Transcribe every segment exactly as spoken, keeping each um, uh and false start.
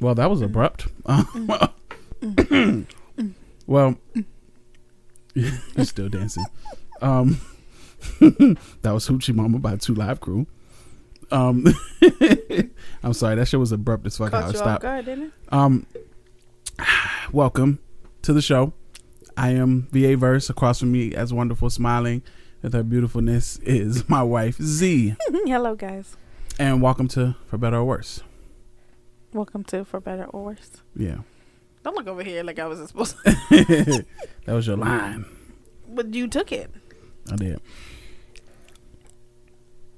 Well, that was abrupt. Well, you're still dancing. Um, that was Hoochie Mama by two Live Crew. Um, I'm sorry, that shit was abrupt as fuck. Caught you off guard, didn't it? Um, welcome to the show. I am V A Verse. Across from me, as wonderful, smiling with her beautifulness, is my wife Z. Hello, guys. And welcome to For Better or Worse. Welcome to For Better or Worse. Yeah. Don't look over here like I wasn't supposed to. That was your line. But you took it. I did.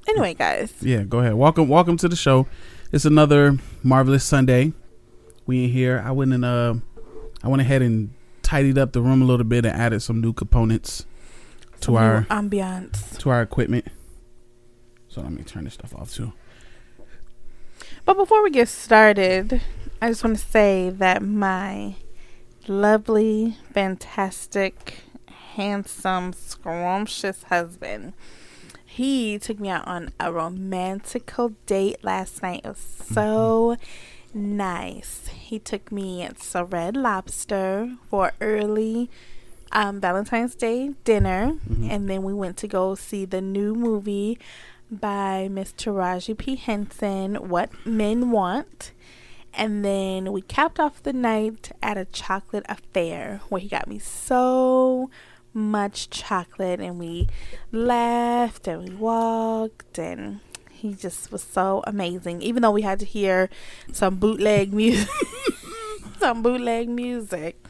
Anyway, guys. Yeah, go ahead. Welcome, welcome to the show. It's another marvelous Sunday. We in here. I went and uh, I went ahead and tidied up the room a little bit and added some new components to some our ambiance, to our equipment. So let me turn this stuff off too. But before we get started, I just want to say that my lovely, fantastic, handsome, scrumptious husband, he took me out on a romantical date last night. It was so mm-hmm. nice. He took me to Red Lobster for early um, Valentine's Day dinner. Mm-hmm. And then we went to go see the new movie by Miss Taraji P. Henson, What Men Want. And then we capped off the night at a chocolate affair where he got me so much chocolate, and we laughed and we walked, and he just was so amazing, even though we had to hear some bootleg music some bootleg music,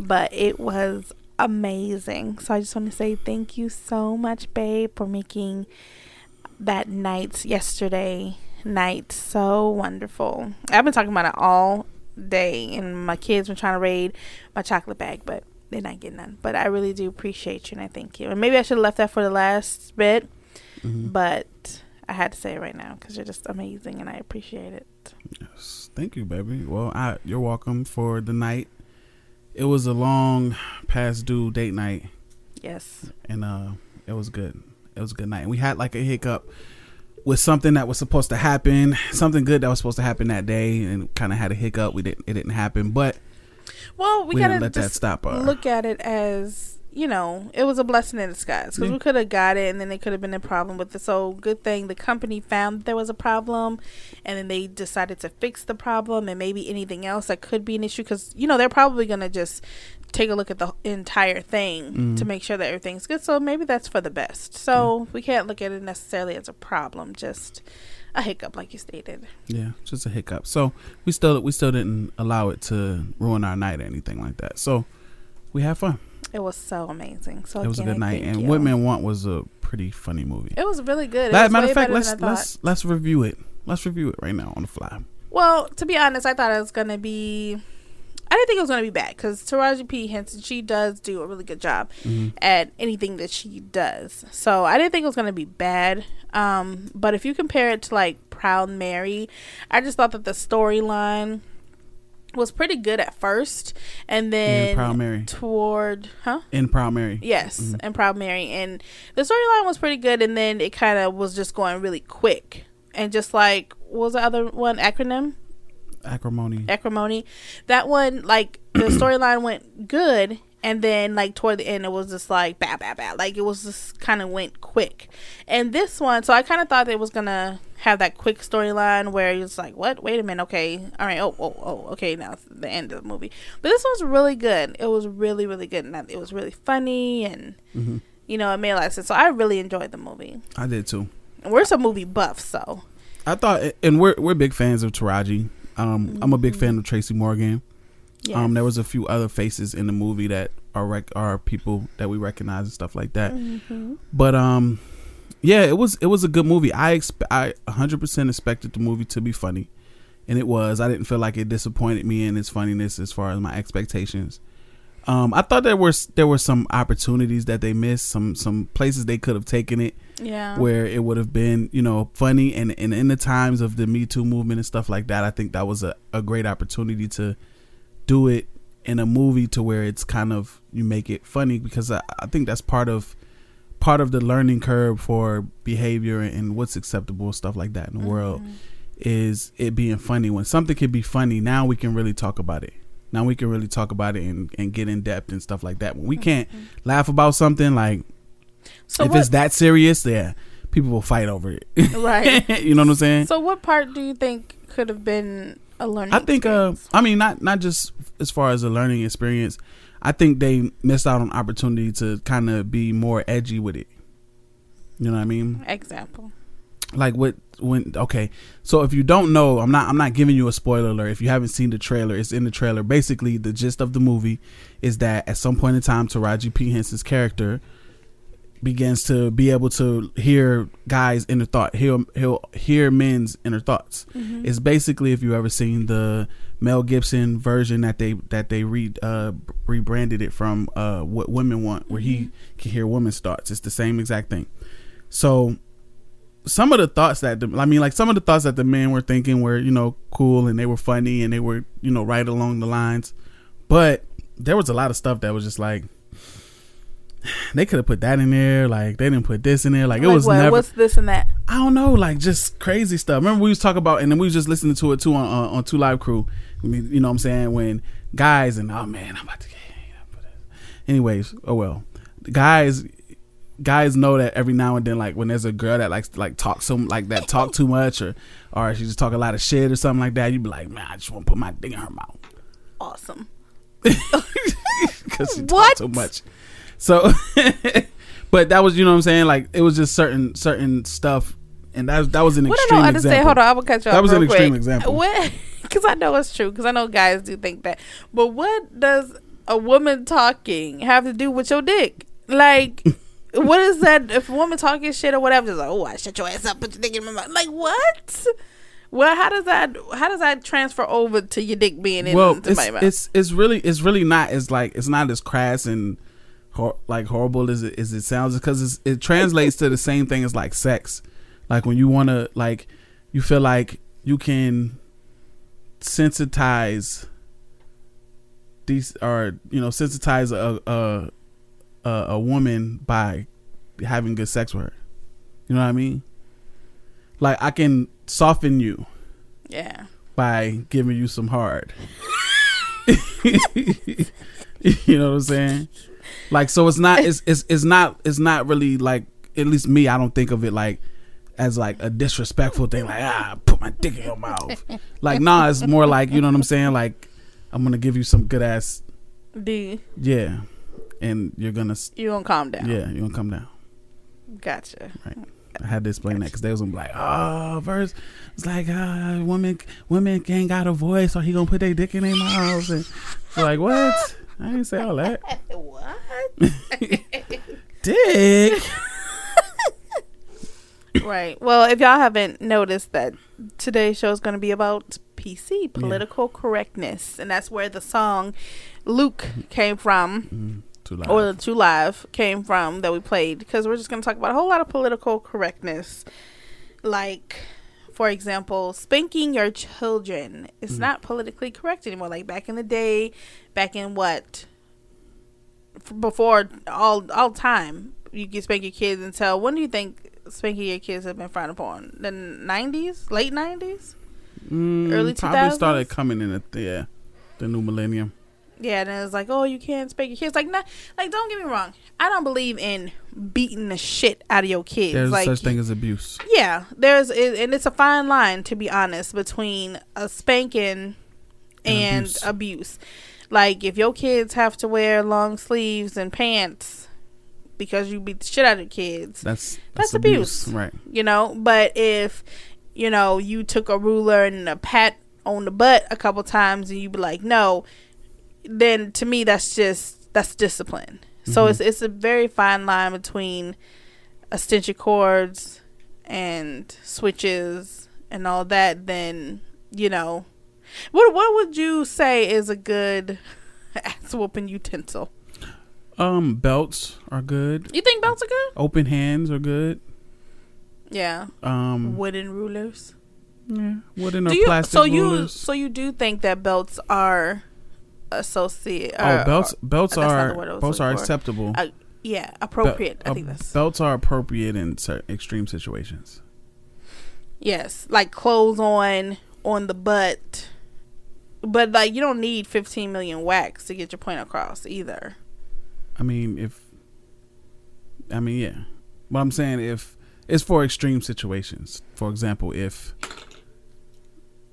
but it was amazing. So I just want to say thank you so much, babe, for making that night yesterday night so wonderful. I've been talking about it all day, and my kids were trying to raid my chocolate bag, but they're not getting none. But I really do appreciate you, and I thank you. And maybe I should have left that for the last bit, mm-hmm. but I had to say it right now because you're just amazing, and I appreciate it. Yes, thank you, baby. Well, I, you're welcome for the night. It was a long past due date night. Yes, and uh, it was good. It was a good night, and we had like a hiccup with something that was supposed to happen, something good that was supposed to happen that day, and kind of had a hiccup. We didn't, it didn't happen, but. Well, we, we gotta let just that stop our... look at it as, you know, it was a blessing in disguise, because yeah. we could have got it, and then it could have been a problem with it. So good thing the company found that there was a problem, and then they decided to fix the problem, and maybe anything else that could be an issue, because you know they're probably gonna just take a look at the entire thing mm. to make sure that everything's good. So maybe that's for the best. So yeah. we can't look at it necessarily as a problem, just a hiccup, like you stated. Yeah, just a hiccup. So we still we still didn't allow it to ruin our night or anything like that. So we had fun. It was so amazing. So it was again, a good night, and you. What Men Want was a pretty funny movie. It was really good. As a matter of fact, let's let's let's review it. Let's review it right now on the fly. Well, to be honest, I thought it was gonna be. I didn't think it was going to be bad, because Taraji P. Henson, she does do a really good job mm-hmm. at anything that she does. So I didn't think it was going to be bad. Um, but if you compare it to like Proud Mary, I just thought that the storyline was pretty good at first, and then in Proud Mary. toward huh in Proud Mary yes mm-hmm. in Proud Mary, and the storyline was pretty good, and then it kind of was just going really quick, and just like what was the other one acronym. Acrimony. Acrimony. That one, like, the storyline went good, and then, like, toward the end, it was just, like, bah, bah, bah. Like, it was just kind of went quick. And this one, so I kind of thought it was going to have that quick storyline where you're just like, what? Wait a minute. Okay. All right. Oh, oh, oh. Okay. Now it's the end of the movie. But this one's really good. It was really, really good. And it was really funny, and, mm-hmm. you know, it made a lot of sense. So I really enjoyed the movie. I did, too. And we're some movie buffs, so. I thought, and we're, we're big fans of Taraji. Um, mm-hmm. I'm a big fan of Tracy Morgan. Yes. Um, there was a few other faces in the movie that are rec- are people that we recognize and stuff like that. Mm-hmm. But um, yeah, it was it was a good movie. I exp- I one hundred percent expected the movie to be funny, and it was. I didn't feel like it disappointed me in its funniness as far as my expectations. Um, I thought there were there were some opportunities that they missed, some some places they could have taken it, yeah, where it would have been, you know, funny. And, and in the times of the Me Too movement and stuff like that, I think that was a, a great opportunity to do it in a movie to where it's kind of, you make it funny, because I, I think that's part of part of the learning curve for behavior and what's acceptable, stuff like that in the mm-hmm. world. is it being funny. When something can be funny, now we can really talk about it. Now we can really talk about it and, and get in depth and stuff like that. When we can't mm-hmm. laugh about something, like so if what, it's that serious, yeah, people will fight over it. Right. You know what I'm saying? So what part do you think could have been a learning I think, experience? Uh, I mean, not, not just as far as a learning experience. I think they missed out on opportunity to kind of be more edgy with it. You know what I mean? Example. Like what, when, okay. So if you don't know, I'm not, I'm not giving you a spoiler alert. If you haven't seen the trailer, it's in the trailer. Basically the gist of the movie is that at some point in time, Taraji P. Henson's character begins to be able to hear guys' inner thought. He'll, he'll hear men's inner thoughts. Mm-hmm. It's basically, if you've ever seen the Mel Gibson version that they that they re, uh, rebranded it from uh, What Women Want, where mm-hmm. he can hear women's thoughts. It's the same exact thing. So some of the thoughts that the, I mean, like some of the thoughts that the men were thinking were, you know, cool and they were funny and they were, you know, right along the lines. But there was a lot of stuff that was just like, they could have put that in there. Like they didn't put this in there. Like, like it was what? never. What's this and that? I don't know. Like just crazy stuff. Remember we was talking about, and then we was just listening to it too on uh, on two Live Crew. I mean, you know what I'm saying? When guys and oh man, I'm about to. Anyways, oh well, guys. Guys know that every now and then, like when there's a girl that likes to like talk some like that talk too much or or she just talk a lot of shit or something like that, you be like, man, I just want to put my thing in her mouth. Awesome. Because she talks so much. So, but that was, you know what I'm saying? Like it was just certain certain stuff, and that that was an what extreme I don't example. Hold on, I will catch you up. That was an quick. extreme example. What? Because I know it's true. Because I know guys do think that. But what does a woman talking have to do with your dick? Like. What is that? If a woman talking shit or whatever, just like, oh, I shut your ass up, put your dick in my mouth. Like what? Well, how does that? How does that transfer over to your dick being in well, it's, my mouth? It's it's really it's really not as like it's not as crass and hor- like horrible as it as it sounds because it translates to the same thing as like sex. Like when you want to like you feel like you can sensitize these or you know sensitize a. a Uh, a woman by having good sex with her. You know what I mean? Like I can soften you. Yeah. By giving you some hard. You know what I'm saying? Like so it's not it's, it's it's not it's not really like at least me I don't think of it like as like a disrespectful thing like ah put my dick in your mouth. Like nah it's more like you know what I'm saying like I'm gonna give you some good ass D. Yeah. And you're gonna you're gonna calm down. Yeah, you're gonna calm down. Gotcha. Right. I had to explain gotcha. that because they was gonna be like, oh, first it's like, uh, women women ain't got a voice, so he gonna put their dick in their mouths. And like, what? I didn't say all that. What? Dick. Right. Well, if y'all haven't noticed that today's show is gonna be about P C, political yeah. correctness, and that's where the song "Luke" came from. Mm-hmm. Two Live. Or the Two Live came from that we played because we're just going to talk about a whole lot of political correctness. Like, for example, spanking your children. It's mm. not politically correct anymore. Like back in the day, back in what? F- before all all time, you could spank your kids until when do you think spanking your kids have been frowned upon? The nineties? Late nineties? Mm, early two thousands? Probably started coming in the, yeah, the new millennium. Yeah, and it was like, oh, you can't spank your kids. Like, nah, like, don't get me wrong. I don't believe in beating the shit out of your kids. There's like, such thing as abuse. Yeah, there's, it, and it's a fine line, to be honest, between a spanking and, and abuse. abuse. Like, if your kids have to wear long sleeves and pants because you beat the shit out of your kids, that's that's, that's abuse, abuse, right? You know, but if you know you took a ruler and a pat on the butt a couple times, and you be like, no. Then to me that's just that's discipline. So mm-hmm. it's it's a very fine line between extension cords and switches and all that. Then you know, what what would you say is a good ass whooping utensil? Um, belts are good. You think belts are good? Open hands are good. Yeah. Um, wooden rulers. Yeah, wooden do or you, plastic so rulers. You, so you do think that belts are associate or, oh belts or, belts are belts are for. acceptable uh, yeah appropriate Be- I think that's belts are appropriate in certain extreme situations Yes, like clothes on on the butt. But like, you don't need fifteen million wax to get your point across either. I mean, if I mean, yeah. But I'm saying if it's for extreme situations. For example, if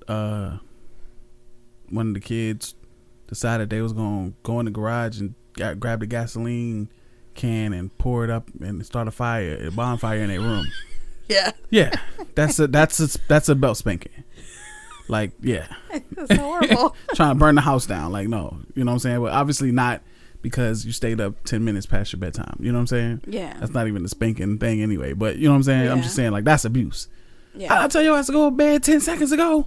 uh one of the kids decided they was going to go in the garage and got, grab the gasoline can and pour it up and start a fire, a bonfire in their room. Yeah. Yeah. That's a that's a that's a belt spanking. Like, yeah. That's horrible. Trying to burn the house down. Like, no. You know what I'm saying? But obviously not because you stayed up ten minutes past your bedtime. You know what I'm saying? Yeah. That's not even the spanking thing anyway. But you know what I'm saying? Yeah. I'm just saying, like, that's abuse. Yeah. I, I tell you I had to go to bed ten seconds ago.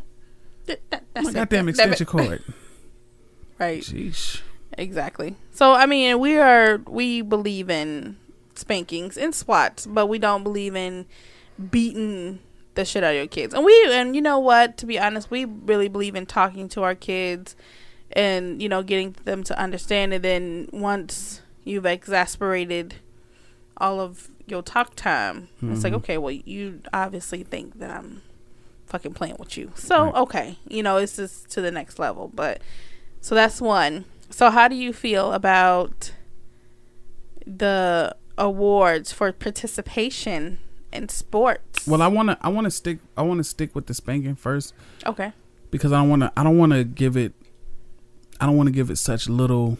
That, that, that's My goddamn extension cord. Right. Jeez. Exactly. So, I mean, we are, we believe in spankings and swats, but we don't believe in beating the shit out of your kids. And we, and you know what, to be honest, we really believe in talking to our kids and, you know, getting them to understand it. And once you've exasperated all of your talk time, mm-hmm. it's like, okay, well, you obviously think that I'm fucking playing with you. So, right. okay, you know, it's just to the next level. But so that's one. So how do you feel about the awards for participation in sports? Well, I wanna I wanna stick I wanna stick with the spanking first. Okay. Because I don't wanna I don't wanna give it I don't wanna give it such little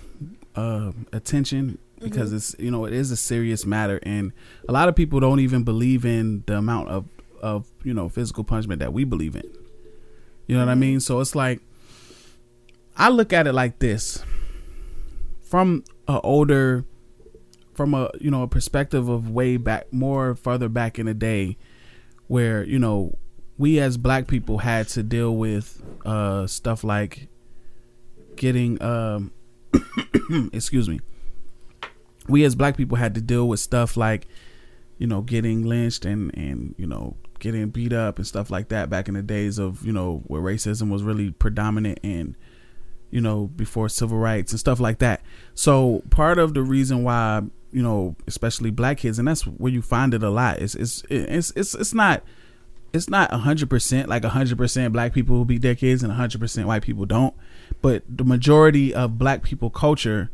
uh, attention because mm-hmm. it's, you know, it is a serious matter, and a lot of people don't even believe in the amount of, of you know, physical punishment that we believe in. You know mm-hmm. what I mean? So it's like I look at it like this, from a older, from a, you know, a perspective of way back, more further back in the day where, you know, we as black people had to deal with uh, stuff like getting, um, excuse me, we as black people had to deal with stuff like, you know, getting lynched and, and, you know, getting beat up and stuff like that back in the days of, you know, where racism was really predominant and, you know, before civil rights and stuff like that. So part of the reason why, you know, especially black kids, and that's where you find it a lot. It's it's it's it's, it's not it's not a hundred percent like a hundred percent black people who beat their kids and a hundred percent white people don't. But the majority of black people culture,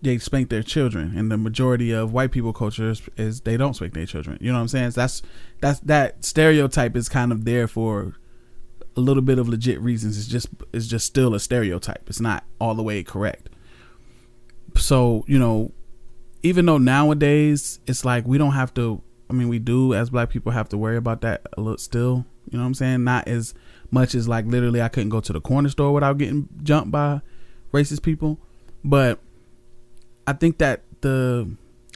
they spank their children, and the majority of white people culture is, is they don't spank their children. You know what I'm saying? So that's that's that stereotype is kind of there for a little bit of legit reasons. It's just it's just still a stereotype. It's not all the way correct. So, you know, even though nowadays it's like we don't have to, I mean, we do as black people have to worry about that a little still, you know what I'm saying? Not as much as like literally I couldn't go to the corner store without getting jumped by racist people. But I think that the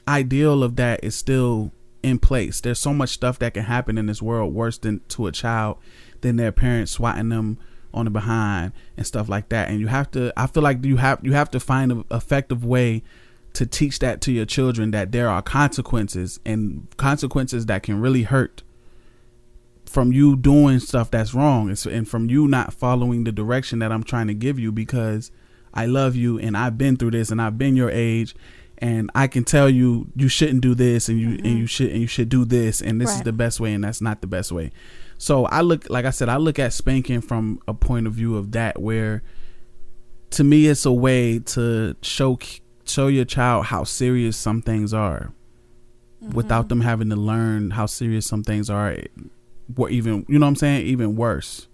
ideal of that is still in place. There's so much stuff that can happen in this world worse than to a child than their parents swatting them on the behind and stuff like that. And you have to, I feel like you have, you have to find an effective way to teach that to your children, that there are consequences, and consequences that can really hurt from you doing stuff that's wrong and from you not following the direction that I'm trying to give you, because I love you and I've been through this and I've been your age and I can tell you, you shouldn't do this and you, mm-hmm. and you should, and you should do this. And this right. is the best way. And that's not the best way. So I look, like I said, I look at spanking from a point of view of that, where to me, it's a way to show, show your child how serious some things are mm-hmm. without them having to learn how serious some things are, or even, you know what I'm saying? Even worse.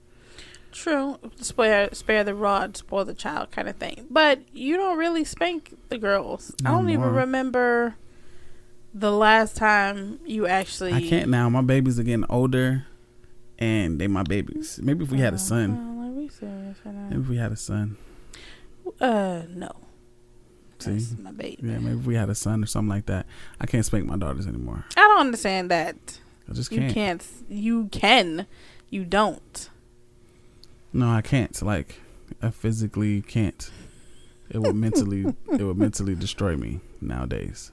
True. Spare, spare the rod, spoil the child kind of thing. But you don't really spank the girls. No I don't more. even remember the last time you actually. I can't now. My babies are getting older. And they my babies. Maybe if we had a son. Are we serious right now? Maybe if we had a son. Uh, no. See? That's my baby. Yeah, maybe if we had a son or something like that. I can't spank my daughters anymore. I don't understand that. I just can't. You can't. You can. You don't. No, I can't. Like, I physically can't. It would mentally. It would mentally destroy me nowadays.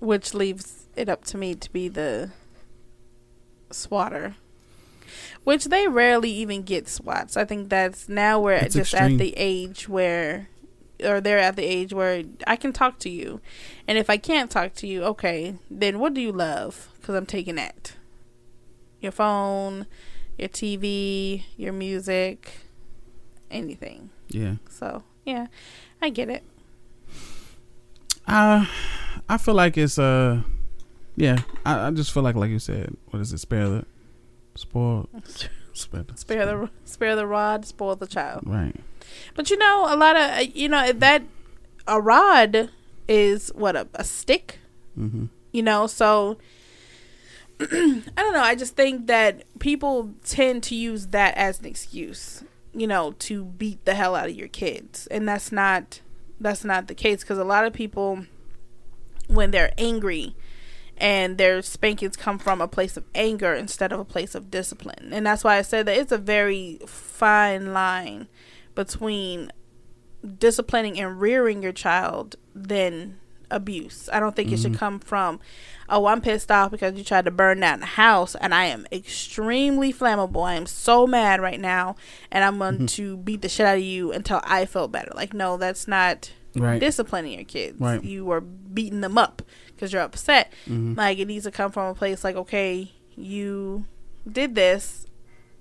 Which leaves it up to me to be the swatter, which they rarely even get swats. I think that's now we're it's just extreme. At the age where, or they're at the age where I can talk to you, and if I can't talk to you, okay, then what do you love? Because I'm taking that. your phone, your T V, your music, anything. Yeah. So, yeah, I get it. Uh, I feel like it's, uh, yeah, I, I just feel like, like you said, what is it? Spare the, spoil, spare the, spare the, spare the rod, spoil the child. Right. But, you know, a lot of, you know, that, a rod is what, a, a stick, mm-hmm. you know, so I don't know. I just think that people tend to use that as an excuse, you know, to beat the hell out of your kids. And that's not, that's not the case. 'Cause a lot of people, when they're angry and their spankings come from a place of anger instead of a place of discipline. And that's why I said that it's a very fine line between disciplining and rearing your child than abuse. I don't think mm-hmm. it should come from, oh, I'm pissed off because you tried to burn down the house and I am extremely flammable. I am so mad right now and I'm going mm-hmm. to beat the shit out of you until I feel better. Like, no, that's not right. disciplining your kids. Right. You are beating them up because you're upset. Mm-hmm. Like, it needs to come from a place like, okay, you did this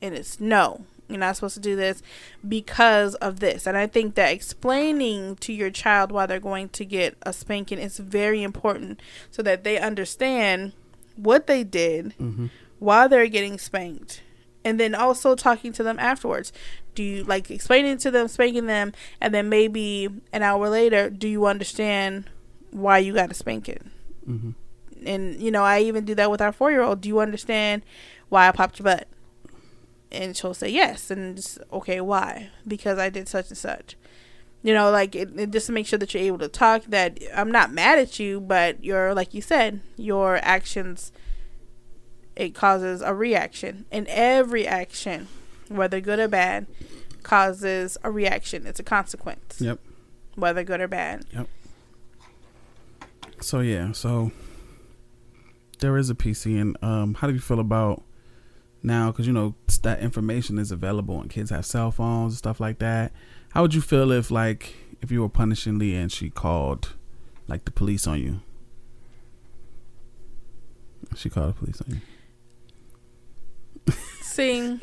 and it's no. You're not supposed to do this because of this. And I think that explaining to your child why they're going to get a spanking is very important so that they understand what they did, mm-hmm. why they're getting spanked. And then also talking to them afterwards. Do you like explaining to them, spanking them, and then maybe an hour later, do you understand why you got a spanking? Mm-hmm. And, you know, I even do that with our four-year-old. Do you understand why I popped your butt? And she'll say yes. And just, okay, why? Because I did such and such. You know, like, it, it just to make sure that you're able to talk, that I'm not mad at you, but you're, like you said, your actions, it causes a reaction. And every action, whether good or bad, causes a reaction. It's a consequence. Yep. Whether good or bad. Yep. So, yeah. So, there is a P C. And um, how do you feel about now, because you know that information is available and kids have cell phones and stuff like that? How would you feel if, like, if you were punishing Leah and she called, like, the police on you? She called the police on you. See,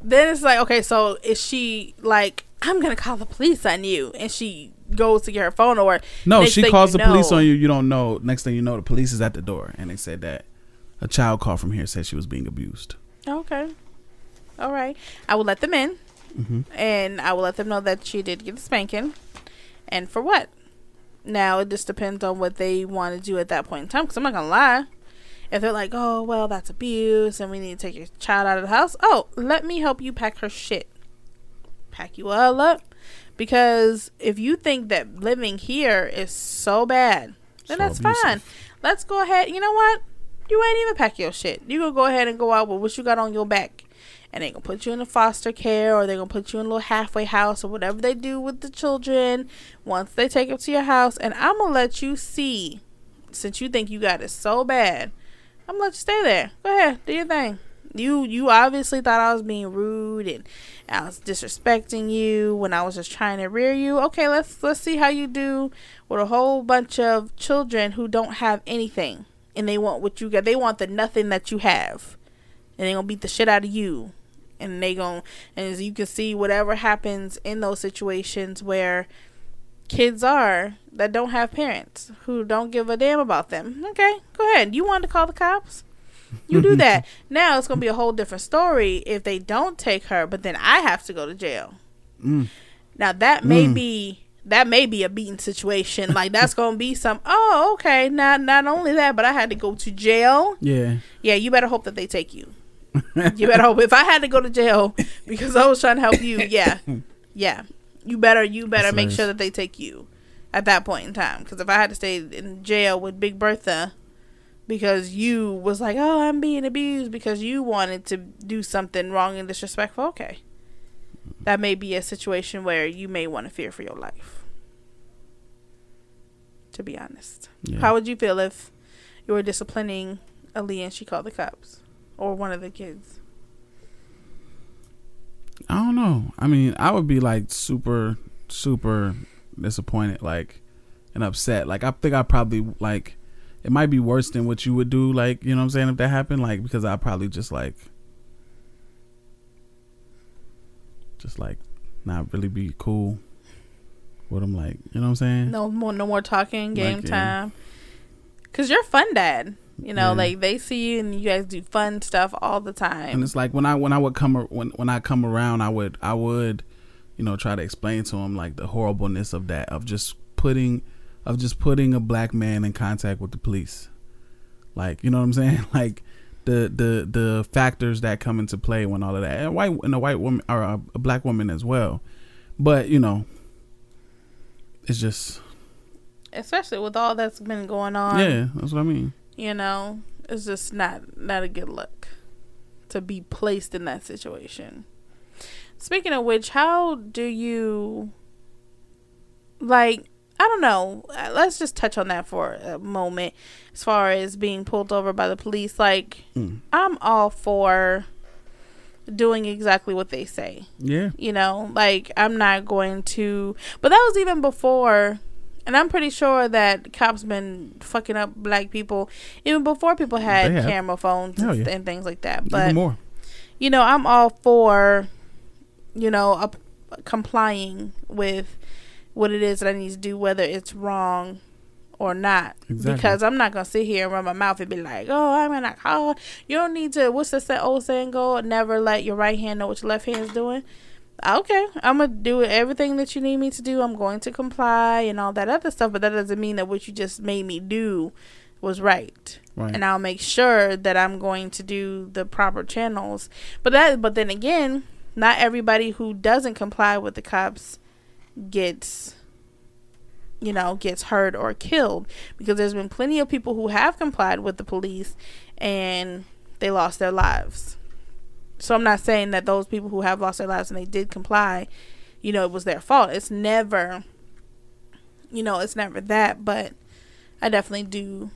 then it's like, okay, so is she like, I'm gonna call the police on you, and she goes to get her phone? Or no, she calls the police on you. You don't know. Next thing you know, the police is at the door, and they said that a child called from here, said she was being abused. Okay. All right. I will let them in. Mm-hmm. And I will let them know that she did get the spanking. And for what? Now, it just depends on what they want to do at that point in time. Because I'm not going to lie. If they're like, oh, well, that's abuse and we need to take your child out of the house. Oh, let me help you pack her shit. Pack you all up. Because if you think that living here is so bad, then so that's abusive. Fine. Let's go ahead. You know what? You ain't even pack your shit. You gonna go ahead and go out with what you got on your back, and they gonna put you in a foster care, or they gonna put you in a little halfway house, or whatever they do with the children once they take them to your house. And I'm gonna let you see, since you think you got it so bad, I'm gonna let you stay there. Go ahead, do your thing. You you obviously thought I was being rude and I was disrespecting you when I was just trying to rear you. Okay, let's let's see how you do with a whole bunch of children who don't have anything. And they want what you got. They want the nothing that you have. And they're going to beat the shit out of you. And they going to, and as you can see, whatever happens in those situations where kids are that don't have parents who don't give a damn about them. Okay, go ahead. You wanted to call the cops? You do that. Now it's going to be a whole different story if they don't take her, but then I have to go to jail. Mm. Now that may mm. be. That may be a beating situation. Like, that's going to be some, oh, okay, not not only that, but I had to go to jail. Yeah. Yeah, you better hope that they take you. You better hope. If I had to go to jail because I was trying to help you, yeah. Yeah. You better, you better that's make nice. Sure that they take you at that point in time. Because if I had to stay in jail with Big Bertha because you was like, oh, I'm being abused because you wanted to do something wrong and disrespectful, okay. That may be a situation where you may want to fear for your life. To be honest. Yeah. How would you feel if you were disciplining Aaliyah and she called the cops? Or one of the kids? I don't know. I mean, I would be like super, super disappointed, like, and upset. Like, I think I probably, like, it might be worse than what you would do, like, you know what I'm saying, if that happened, like, because I probably just like just like not really be cool with him, like, you know what I'm saying, no more no more talking game, like, time, because yeah. you're fun dad, you know, yeah. like they see you and you guys do fun stuff all the time. And it's like when I when I would come when when I come around, I would I would you know, try to explain to him like the horribleness of that, of just putting of just putting a black man in contact with the police, like, you know what I'm saying, like the the the factors that come into play when all of that, and white and a white woman or a, a black woman as well, but you know, it's just especially with all that's been going on. Yeah, that's what I mean. You know, it's just not not a good look to be placed in that situation. Speaking of which, how do you like? I don't know. Let's just touch on that for a moment. As far as being pulled over by the police, like, mm. I'm all for doing exactly what they say. Yeah. You know, like, I'm not going to. But that was even before, and I'm pretty sure that cops been fucking up black people even before people had camera phones oh, yeah. and things like that. But even more. You know, I'm all for, you know, up, complying with what it is that I need to do, whether it's wrong or not. Exactly. Because I'm not going to sit here and run my mouth and be like, oh, I'm mean, like, oh, you don't need to, what's the old saying, go, never let your right hand know what your left hand is doing. Okay, I'm going to do everything that you need me to do. I'm going to comply and all that other stuff, but that doesn't mean that what you just made me do was right. Right. And I'll make sure that I'm going to do the proper channels. But that, but then again, not everybody who doesn't comply with the cops gets, you know, gets hurt or killed, because there's been plenty of people who have complied with the police and they lost their lives. So I'm not saying that those people who have lost their lives and they did comply, you know, it was their fault. It's never, you know, it's never that. But I definitely do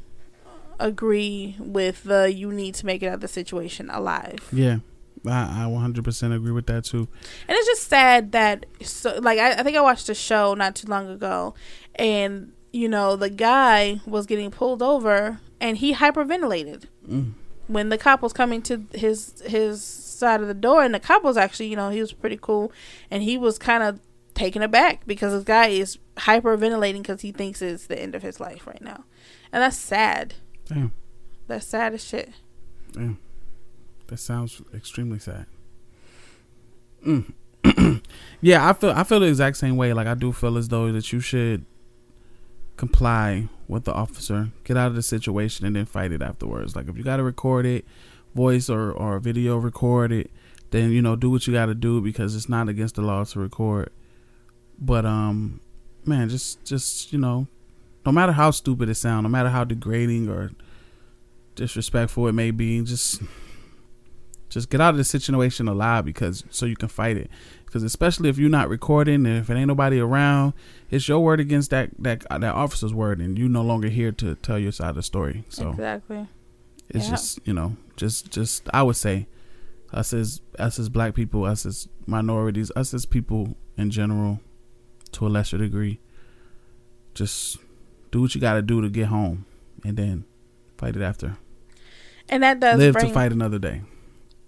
agree with the you need to make it out of the situation alive. Yeah. I, I one hundred percent agree with that too. And it's just sad that, so, like, I, I think I watched a show not too long ago, and you know, the guy was getting pulled over and he hyperventilated mm. when the cop was coming to his his side of the door. And the cop was actually, you know, he was pretty cool, and he was kind of taken aback because this guy is hyperventilating because he thinks it's the end of his life right now. And that's sad. Damn. That's sad as shit. Damn. That sounds extremely sad. Mm. Yeah, I feel I feel the exact same way. Like, I do feel as though that you should comply with the officer, get out of the situation, and then fight it afterwards. Like, if you got to record it, voice or, or video record it, then, you know, do what you got to do, because it's not against the law to record. But, um, man, just, just you know, no matter how stupid it sounds, no matter how degrading or disrespectful it may be, just... Just get out of the situation alive, because so you can fight it. Because especially if you're not recording and if it ain't nobody around, it's your word against that that that officer's word, and you no longer here to tell your side of the story. So exactly, it's yeah. just you know, just just I would say, us as us as black people, us as minorities, us as people in general, to a lesser degree, just do what you got to do to get home, and then fight it after. And that does live bring- to fight another day.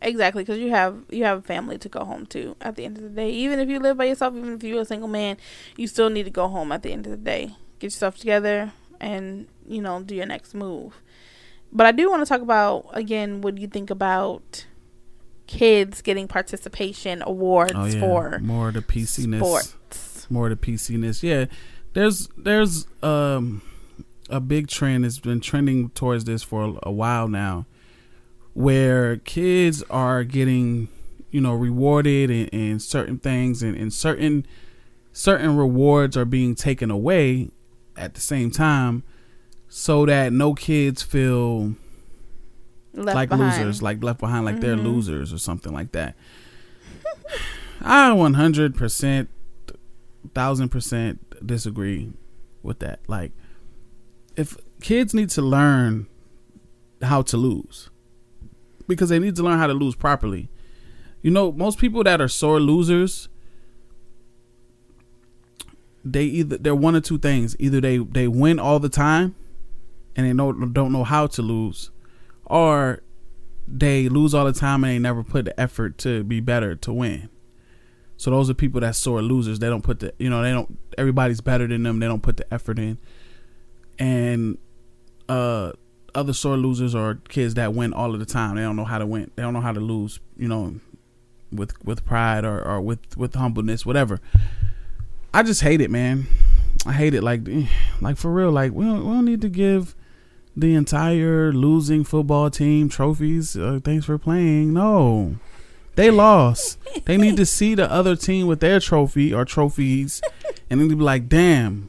Exactly, because you have you have a family to go home to at the end of the day. Even if you live by yourself, even if you're a single man, you still need to go home at the end of the day. Get yourself together and, you know, do your next move. But I do want to talk about, again, what do you think about kids getting participation awards oh, yeah. for more of the P C-ness. Sports. More of the P C-ness. Yeah, there's, there's um, a big trend that's been trending towards this for a while now, where kids are getting, you know, rewarded in, in certain things, and, and certain certain rewards are being taken away at the same time, so that no kids feel left like behind. losers, like left behind, like mm-hmm. they're losers or something like that. I one hundred percent, one thousand percent disagree with that. Like, if kids need to learn how to lose, because they need to learn how to lose properly. You know, most people that are sore losers, they either they're one of two things. Either they, they win all the time and they know, don't know how to lose, or they lose all the time and they never put the effort to be better to win. So those are people that sore losers. They don't put the, you know, they don't, everybody's better than them. They don't put the effort in. And uh, other sore losers are kids that win all of the time. They don't know how to win. They don't know how to lose, you know, with with pride or, or with, with humbleness, whatever. I just hate it, man. I hate it. Like, like for real, like we don't, we don't need to give the entire losing football team trophies. Uh, thanks for playing. No, they lost. They need to see the other team with their trophy or trophies and then be like, damn,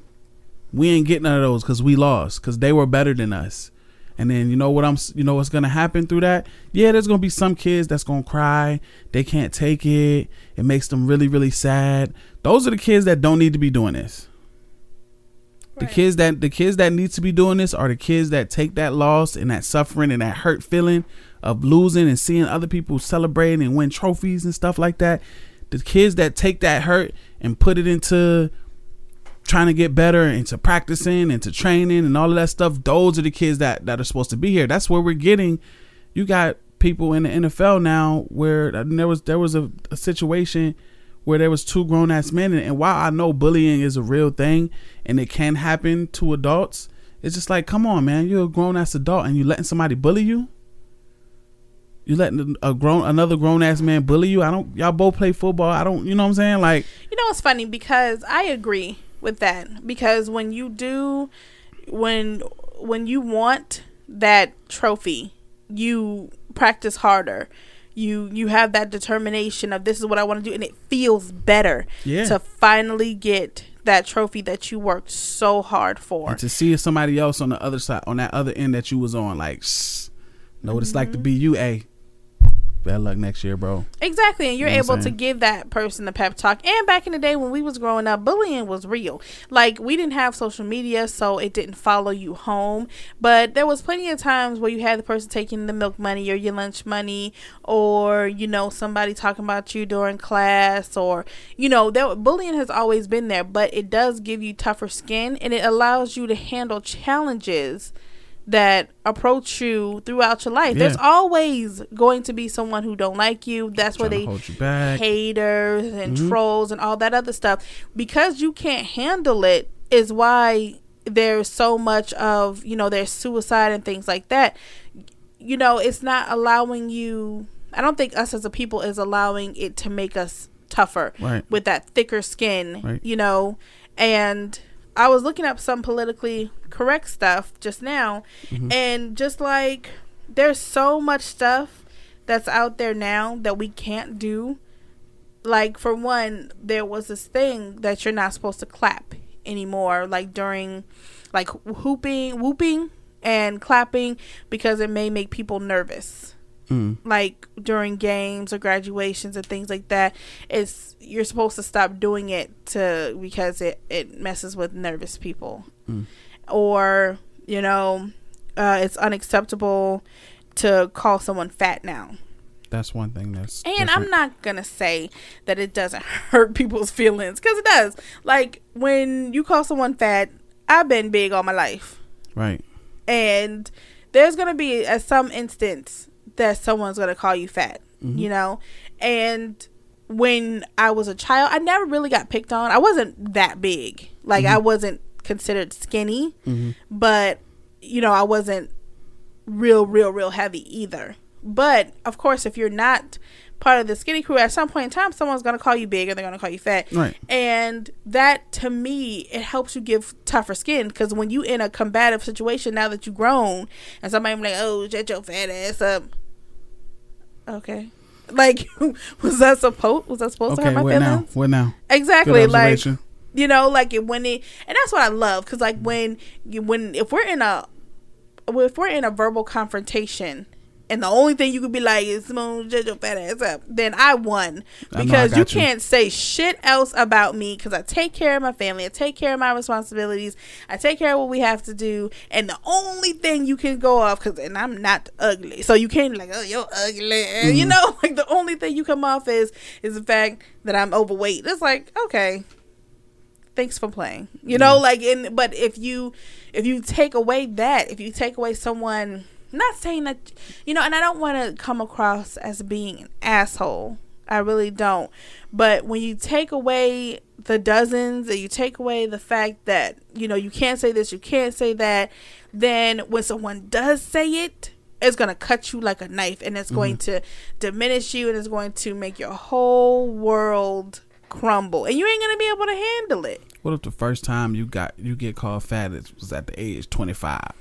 we ain't getting none of those because we lost, because they were better than us. And then you know what I'm, you know what's gonna happen through that? Yeah, there's gonna be some kids that's gonna cry. They can't take it. It makes them really, really sad. Those are the kids that don't need to be doing this. Right. The kids that the kids that need to be doing this are the kids that take that loss and that suffering and that hurt feeling of losing and seeing other people celebrating and win trophies and stuff like that. The kids that take that hurt and put it into trying to get better and to practicing and to training and all of that stuff. Those are the kids that, that are supposed to be here. That's where we're getting. You got people in the N F L now where there was, there was a, a situation where there was two grown ass men. And, and while I know bullying is a real thing and it can happen to adults, it's just like, come on, man, you're a grown ass adult and you letting somebody bully you. You letting a grown, another grown ass man bully you. I don't, y'all both play football. I don't, you know what I'm saying? Like, you know, it's funny because I agree with that, because when you do, when when you want that trophy, you practice harder, you you have that determination of this is what I want to do, and it feels better yeah. to finally get that trophy that you worked so hard for, and to see if somebody else on the other side, on that other end that you was on, like, shh, know what mm-hmm. it's like to be you, a bad luck next year, bro. Exactly. And you're you know able to give that person the pep talk. And back in the day when we was growing up, bullying was real. Like, we didn't have social media, so it didn't follow you home, but there was plenty of times where you had the person taking the milk money or your lunch money, or, you know, somebody talking about you during class, or, you know, there, bullying has always been there, but it does give you tougher skin, and it allows you to handle challenges that approach you throughout your life. Yeah. There's always going to be someone who don't like you. That's where they hold you back. Haters and mm-hmm. trolls and all that other stuff. Because you can't handle it is why there's so much of, you know, there's suicide and things like that. You know, it's not allowing you. I don't think us as a people is allowing it to make us tougher right. with that thicker skin, right. you know, and I was looking up some politically correct stuff just now, mm-hmm. and just like there's so much stuff that's out there now that we can't do. Like, for one, there was this thing that you're not supposed to clap anymore, like during like whooping, whooping and clapping, because it may make people nervous. Mm. Like during games or graduations and things like that, it's you're supposed to stop doing it to because it, it messes with nervous people, mm. or you know, uh, it's unacceptable to call someone fat now. That's one thing that's and different. I'm not gonna say that it doesn't hurt people's feelings, because it does. Like when you call someone fat, I've been big all my life, right? And there's gonna be at some instance that someone's gonna call you fat, mm-hmm. you know. And when I was a child, I never really got picked on. I wasn't that big, like mm-hmm. I wasn't considered skinny, mm-hmm. but you know, I wasn't real, real, real heavy either. But of course, if you're not part of the skinny crew, at some point in time, someone's gonna call you big or they're gonna call you fat, right. And that, to me, it helps you give tougher skin, because when you in a combative situation, now that you're grown, and somebody be like, "Oh, shut your fat ass up." Okay, like, was that supposed was that supposed okay, to hurt my what feelings? Now? What now? Exactly, like, you know, like it when it, and that's what I love, because like when you when if we're in a if we're in a verbal confrontation, and the only thing you could be like is "Simone, judge your fat ass up," then I won, because I I you can't say shit else about me, because I take care of my family, I take care of my responsibilities, I take care of what we have to do, and the only thing you can go off, because and I'm not ugly, so you can't be like, "Oh, you're ugly," mm-hmm. you know, like the only thing you come off is is the fact that I'm overweight. It's like, okay, thanks for playing. You know, mm. like, in, but if you, if you take away that, if you take away someone, not saying that, you know, and I don't want to come across as being an asshole. I really don't. But when you take away the dozens and you take away the fact that, you know, you can't say this, you can't say that, then when someone does say it, it's going to cut you like a knife, and it's mm-hmm. going to diminish you, and it's going to make your whole world crumble, and you ain't going to be able to handle it. What if the first time you got you get called fat was at the age twenty-five?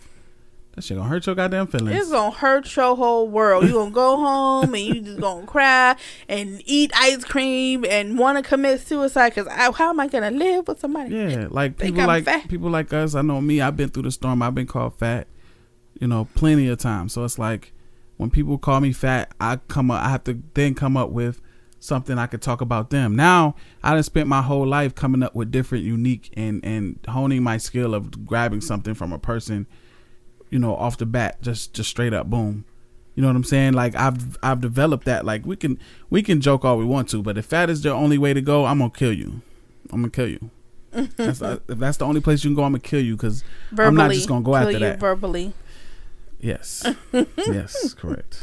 That shit gonna hurt your goddamn feelings. It's gonna hurt your whole world. You gonna go home and you just gonna cry and eat ice cream and want to commit suicide because how am I gonna live with somebody? Yeah, like people like fat? people like us. I know me. I've been through the storm. I've been called fat, you know, plenty of times. So it's like when people call me fat, I come up. I have to then come up with something I could talk about them. Now I done spent my whole life coming up with different, unique, and and honing my skill of grabbing something from a person. You know, off the bat, just just straight up, boom. You know what I'm saying? Like I've I've developed that. Like we can we can joke all we want to, but if fat is the only way to go, I'm gonna kill you. I'm gonna kill you. That's, uh, if that's the only place you can go, I'm gonna kill you because I'm not just gonna go after you that. Verbally. Yes. Yes. Correct.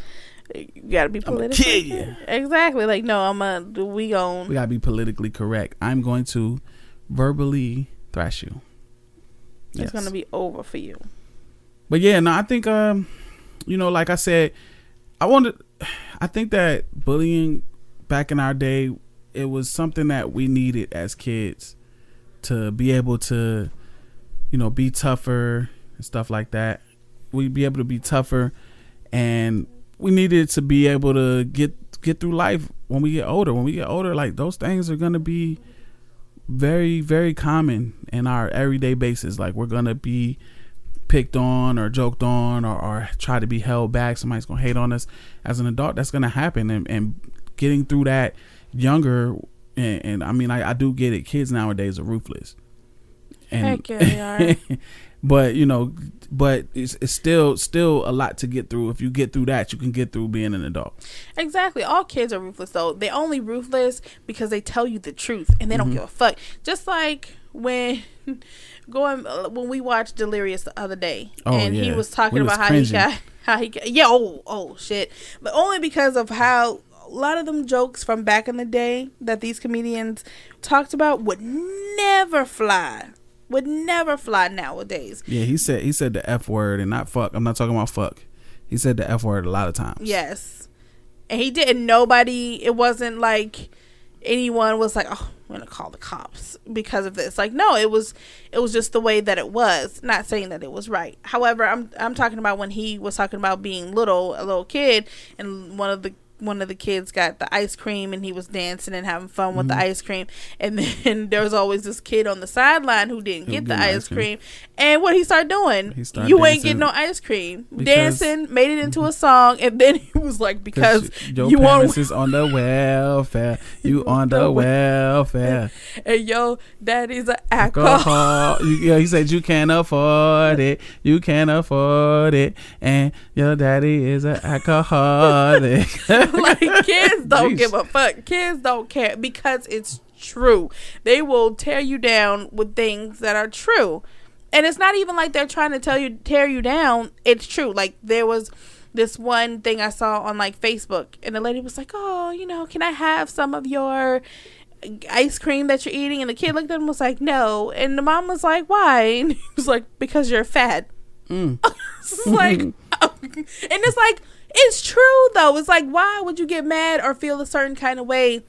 You gotta be politically. I'm gonna kill you. Exactly. Like no, I'm a we gon' we gotta be politically correct. I'm going to verbally thrash you. Yes. It's gonna be over for you. But yeah, no, I think, um, you know, like I said, I wanted, I think that bullying back in our day, it was something that we needed as kids to be able to, you know, be tougher and stuff like that. We'd be able to be tougher, and we needed to be able to get, get through life when we get older. When we get older, like those things are going to be very, very common in our everyday basis. Like we're going to be picked on or joked on or, or try to be held back. Somebody's gonna hate on us as an adult. That's gonna happen, and, and getting through that younger, and, and I mean I, I do get it, kids nowadays are ruthless, and heck yeah, they are. But you know, but it's, it's still still a lot to get through. If you get through that, you can get through being an adult. Exactly. All kids are ruthless though. They only ruthless because they tell you the truth and they don't mm-hmm. give a fuck. Just like when going when we watched Delirious the other day, oh, and yeah. he was talking we about was how cringing. he got how he got, yeah oh oh shit, but only because of how a lot of them jokes from back in the day that these comedians talked about would never fly would never fly nowadays. Yeah, he said he said the F word and not fuck. I'm not talking about fuck. He said the F word a lot of times. Yes, and he didn't. Nobody. It wasn't like anyone was like, oh, I'm gonna call the cops because of this. Like, no, it was it was just the way that it was. Not saying that it was right. However, I'm I'm talking about when he was talking about being little, a little kid, and one of the one of the kids got the ice cream and he was dancing and having fun mm-hmm. with the ice cream, and then there was always this kid on the sideline who didn't He'll get the ice cream. cream. And what he started doing, he started you ain't getting no ice cream. Dancing, made it into a song, and then he was like, because your you parents is on the welfare, you on the welfare, and yo daddy's an alcohol. Yeah, he said you can't afford it, you can't afford it, and your daddy is an alcoholic. Like kids don't Jeez. give a fuck. Kids don't care because it's true. They will tear you down with things that are true, and it's not even like they're trying to tell you tear you down. It's true. Like there was this one thing I saw on like Facebook, and the lady was like, "Oh, you know, can I have some of your ice cream that you're eating?" And the kid looked at him and was like, "No," and the mom was like, "Why?" And he was like, "Because you're fat." Mm. It's like, and it's like. It's true though. It's like, why would you get mad or feel a certain kind of way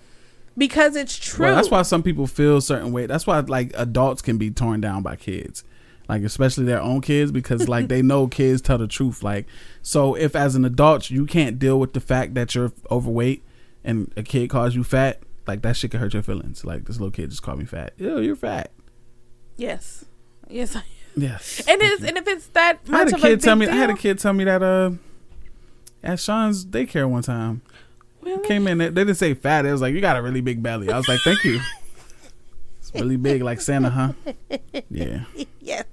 because it's true? Well, that's why some people feel a certain way. That's why like adults can be torn down by kids, like especially their own kids, because like they know kids tell the truth. Like, so if as an adult you can't deal with the fact that you're overweight and a kid calls you fat, like that shit could hurt your feelings. Like this little kid just called me fat. Ew, you're fat. Yes. Yes. I am. Yes. And it's and if it's that much I had a of kid a big tell me deal? I had a kid tell me that uh. at Sean's daycare one time, really? Came in. They, they didn't say fat. It was like, you got a really big belly. I was like, thank you. It's really big, like Santa, huh? Yeah. Yes.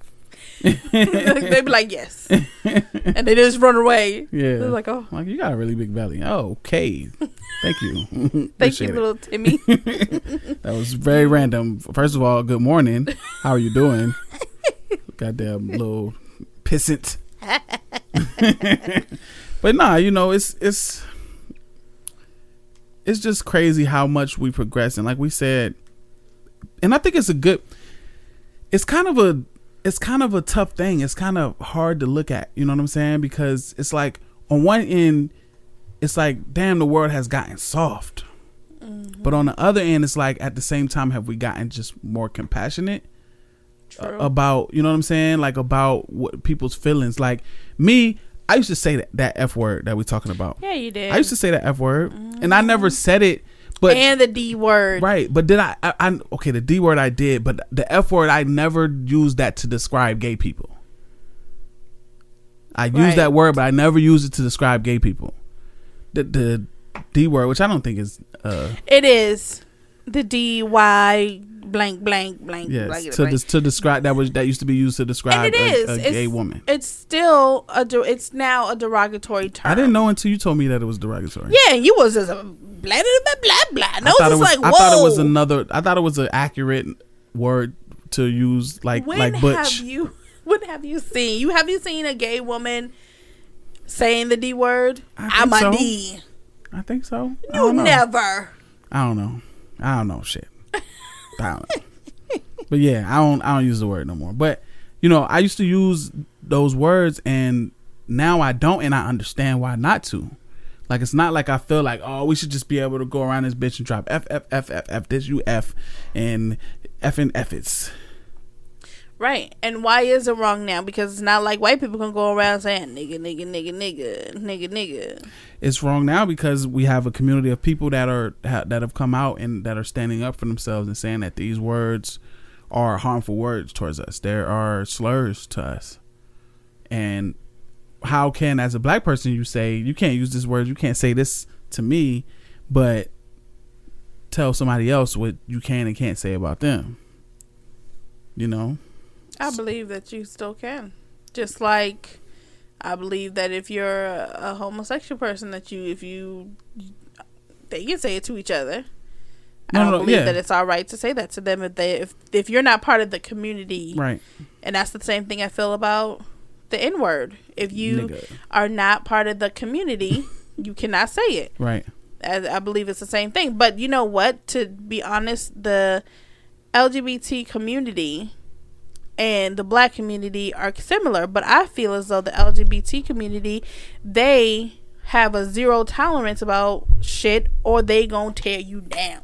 They be like, yes. And they just run away. Yeah. They're like, oh. Like, you got a really big belly. Oh, okay. Thank you. Thank you, it. little Timmy. That was very random. First of all, good morning. How are you doing? Goddamn little pissant. But nah, you know, it's it's it's just crazy how much we progress. And like we said, and I think it's a good, it's kind of a, it's kind of a tough thing. It's kind of hard to look at, you know what I'm saying? Because it's like on one end, it's like, damn, the world has gotten soft. Mm-hmm. But on the other end, it's like, at the same time, have we gotten just more compassionate? True. About, you know what I'm saying? Like about what people's feelings. Like me, I used to say that, that F word that we're talking about. Yeah, you did. I used to say that F word, mm-hmm. and I never said it. But and the D word, right? But then I, I, I, okay, the D word I did, but the F word I never used that to describe gay people. I right. used that word, but I never used it to describe gay people. The the D word, which I don't think is. Uh, it is the D Y. Blank, blank, blank. Yes, blank, to, blank. Des- to describe that was that used to be used to describe it is. a, a gay woman. It's still a de- it's now a derogatory term. I didn't know until you told me that it was derogatory. Yeah, you was just a blah blah blah blah. And I, I was just like, whoa. I thought it was another. I thought it was an accurate word to use, like when like butch. Have you? When have you seen? You have you seen a gay woman saying the D word? I'm so. a D. I think so. You never. I don't know. I don't know shit. But yeah, I don't I don't use the word no more. But you know, I used to use those words, and now I don't, and I understand why not to. Like, it's not like I feel like, oh, we should just be able to go around this bitch and drop F F F F F this you F and F and F it's right. And why is it wrong now? Because it's not like white people can go around saying nigga nigga nigga nigga nigga nigga. It's wrong now because we have a community of people that are ha, that have come out and that are standing up for themselves and saying that these words are harmful words towards us. There are slurs to us. And how can, as a black person, you say you can't use this word, you can't say this to me, but tell somebody else what you can and can't say about them? You know? I believe that you still can. Just like I believe that if you're a, a homosexual person, that you, if you, they can say it to each other. No, I don't no, believe yeah. that it's all right to say that to them if they, if if you're not part of the community. Right. And that's the same thing I feel about the N word. If you Nigga. are not part of the community, you cannot say it. Right. I, I believe it's the same thing. But you know what? To be honest, the L G B T community and the black community are similar, but I feel as though the L G B T community, they have a zero tolerance about shit, or they gonna tear you down.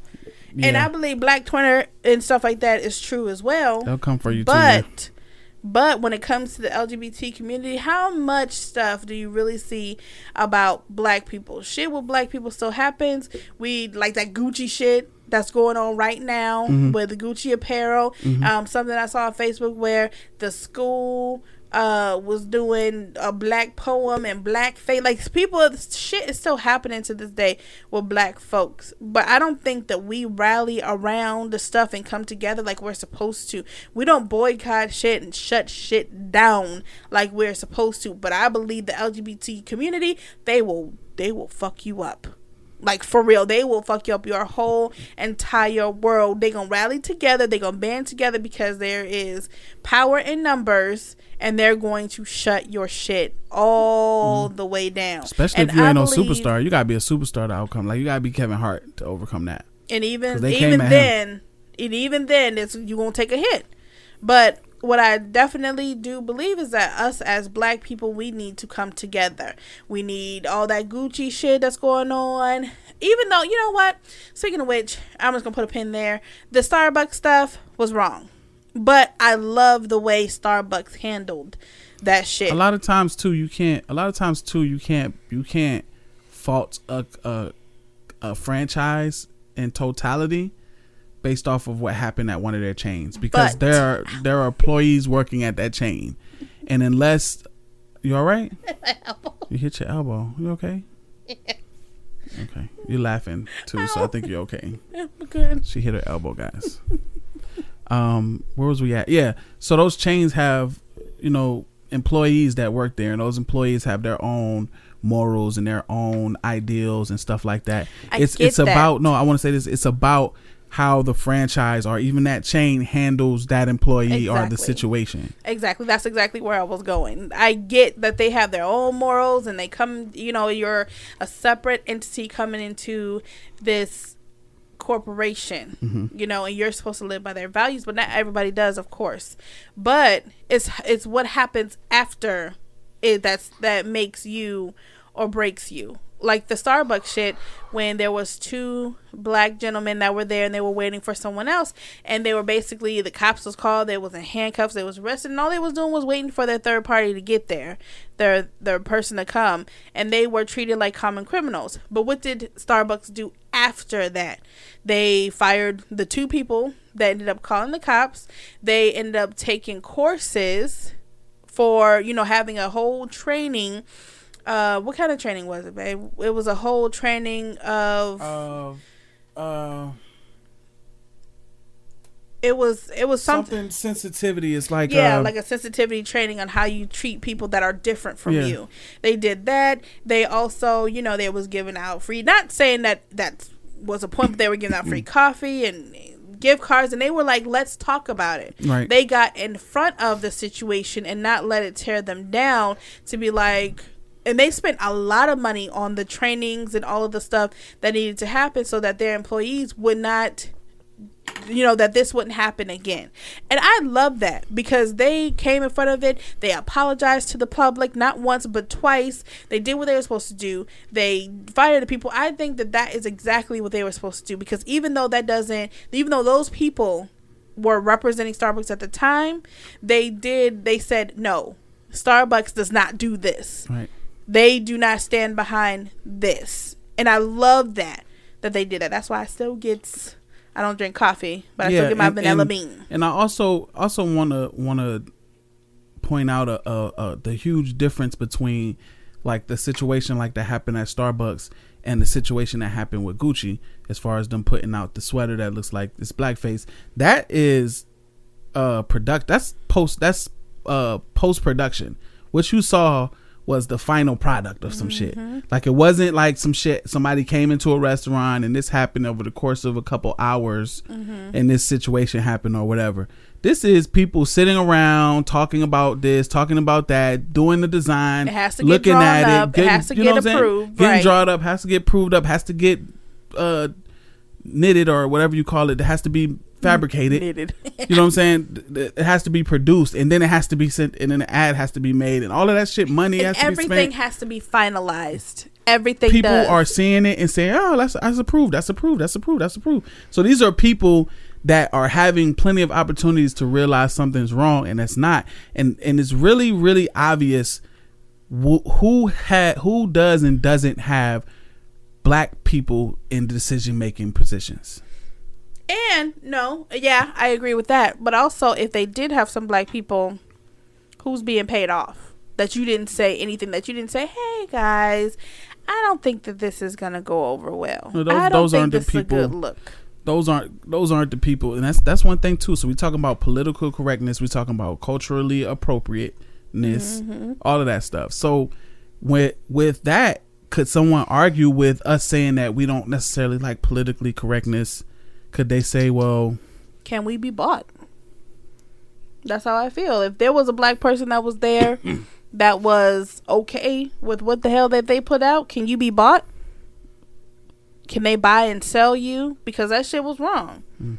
Yeah. And I believe Black Twitter and stuff like that is true as well. They'll come for you but, too. Yeah. But when it comes to the L G B T community, how much stuff do you really see about black people? Shit with black people still happens. We like that Gucci shit that's going on right now, mm-hmm. with the Gucci apparel. Mm-hmm. Um, something I saw on Facebook where the school uh, was doing a black poem and blackface. Like, people, shit is still happening to this day with black folks. But I don't think that we rally around the stuff and come together like we're supposed to. We don't boycott shit and shut shit down like we're supposed to. But I believe the L G B T community, they will, they will fuck you up. Like, for real, they will fuck you up, your whole entire world. They gonna rally together, they gonna band together, because there is power in numbers, and they're going to shut your shit all mm-hmm. the way down. Especially and if you I ain't no superstar, you gotta be a superstar to outcome. Like, you gotta be Kevin Hart to overcome that. And even even then, and even then, it's you gonna take a hit. But what I definitely do believe is that us as black people, we need to come together. We need all that Gucci shit that's going on. Even though, you know what? Speaking of which, I'm just going to put a pin there. The Starbucks stuff was wrong. But I love the way Starbucks handled that shit. A lot of times, too, you can't, a lot of times, too, you can't, you can't fault a, a, a franchise in totality based off of what happened at one of their chains, because but. there are there are employees working at that chain, and unless you all right, you hit your elbow. You okay? Yeah. Okay, you're laughing too, so I think you're okay. I'm good. She hit her elbow, guys. um, where was we at? Yeah, so those chains have you know, employees that work there, and those employees have their own morals and their own ideals and stuff like that. I it's it's that. about no, I want to say this. It's about how the franchise or even that chain handles that employee exactly. or the situation. Exactly. That's exactly where I was going. I get that they have their own morals and they come, you know, you're a separate entity coming into this corporation, mm-hmm. you know, and you're supposed to live by their values, but not everybody does, of course. But it's it's what happens after it that's that makes you or breaks you. Like the Starbucks shit, when there was two black gentlemen that were there and they were waiting for someone else, and they were basically, the cops was called, they was in handcuffs, they was arrested, and all they was doing was waiting for their third party to get there, their their person to come, and they were treated like common criminals. But what did Starbucks do after that? They fired the two people that ended up calling the cops. They ended up taking courses for, you know, having a whole training. Uh, what kind of training was it, babe? It was a whole training of. Uh, uh, it was. It was something, something sensitivity. It's like yeah, uh, like a sensitivity training on how you treat people that are different from yeah. you. They did that. They also, you know, they was giving out free. Not saying that that was a point, but they were giving out free coffee and gift cards, and they were like, let's talk about it. Right. They got in front of the situation and not let it tear them down to be like. And they spent a lot of money on the trainings and all of the stuff that needed to happen so that their employees would not, you know, that this wouldn't happen again. And I love that, because they came in front of it. They apologized to the public, not once, but twice. They did what they were supposed to do. They fired the people. I think that that is exactly what they were supposed to do, because even though that doesn't, even though those people were representing Starbucks at the time, they did, they said, no, Starbucks does not do this. Right. They do not stand behind this. And I love that, that they did that. That's why I still get, I don't drink coffee, but I yeah, still get my and, vanilla and, bean. And I also also want to want to point out a, a, a the huge difference between like the situation like that happened at Starbucks and the situation that happened with Gucci, as far as them putting out the sweater that looks like this blackface. That is uh product. That's post. That's uh post production. What you saw was the final product of some mm-hmm. shit. Like, it wasn't like some shit somebody came into a restaurant and this happened over the course of a couple hours mm-hmm. and this situation happened or whatever. This is people sitting around talking about this, talking about that, doing the design, it has to get looking at up, it, getting, it has to you know get approved, getting right. drawn up, has to get proved up, has to get uh, knitted or whatever you call it. It has to be fabricated. Knitted. You know what I'm saying? It has to be produced, and then it has to be sent, and then an ad has to be made, and all of that shit. Money and has to be spent. Everything has to be finalized. Everything. People does. are seeing it and saying, "Oh, that's that's approved. That's approved. That's approved. That's approved." So these are people that are having plenty of opportunities to realize something's wrong, and it's not. And and it's really really obvious wh- who had who does and doesn't have black people in decision making positions. And no, yeah, I agree with that. But also, if they did have some black people, who's being paid off? That you didn't say anything, that you didn't say, hey, guys, I don't think that this is going to go over well. No, those, I don't those think aren't this the people, is a good look. Those aren't, those aren't the people. And that's that's one thing, too. So we're talking about political correctness. We're talking about culturally appropriateness, mm-hmm. all of that stuff. So with with that, could someone argue with us saying that we don't necessarily like politically correctness? Could they say, well, can we be bought? That's how I feel. If there was a black person that was there that was okay with what the hell that they put out, can you be bought? Can they buy and sell you? Because that shit was wrong. Mm.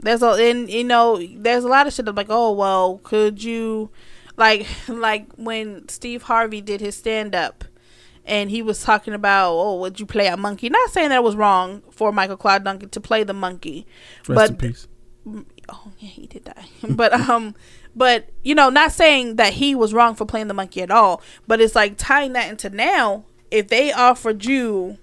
There's a, and you know, there's a lot of shit that's like, oh, well, could you, like, like when Steve Harvey did his stand up. And he was talking about, oh, would you play a monkey? Not saying that it was wrong for Michael Clyde Duncan to play the monkey. Rest but, in peace. Oh, yeah, he did die. but, um, but you know, not saying that he was wrong for playing the monkey at all. But it's like tying that into now, if they offered you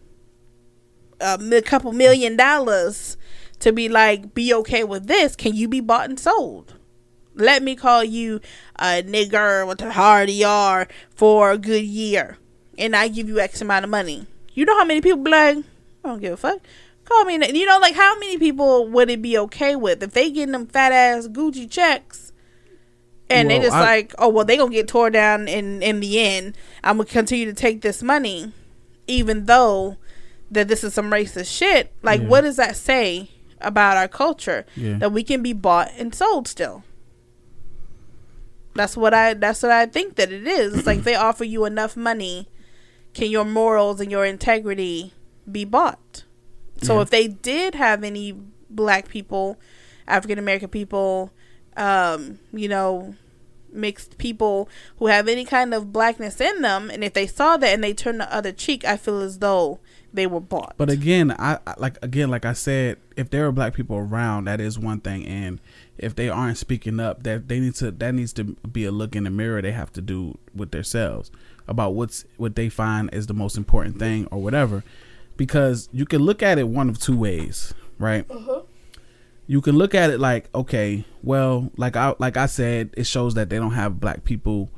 a m- couple million dollars to be like, be okay with this, can you be bought and sold? Let me call you a nigger with a hard E R for a good year. And I give you X amount of money. You know how many people be like, I don't give a fuck. Call me. You know, like, how many people would it be okay with if they getting them fat ass Gucci checks And well, they just I, like, oh, well, they gonna get tore down in, in the end. I'm gonna continue to take this money, even though that this is some racist shit. Like, yeah. What does that say about our culture? Yeah. That we can be bought and sold still. That's what I, that's what I think that it is. It's like, they offer you enough money. Can your morals and your integrity be bought? So yeah. If they did have any black people, African-American people, um, you know, mixed people who have any kind of blackness in them, and if they saw that and they turned the other cheek, I feel as though they were bought. But again, I, I like again, like I said, if there are black people around, that is one thing, and if they aren't speaking up, that they need to, that needs to be a look in the mirror they have to do with themselves about what's what they find is the most important thing or whatever, because you can look at it one of two ways, right? Uh-huh. You can look at it like, okay, well, like I like I said, it shows that they don't have black people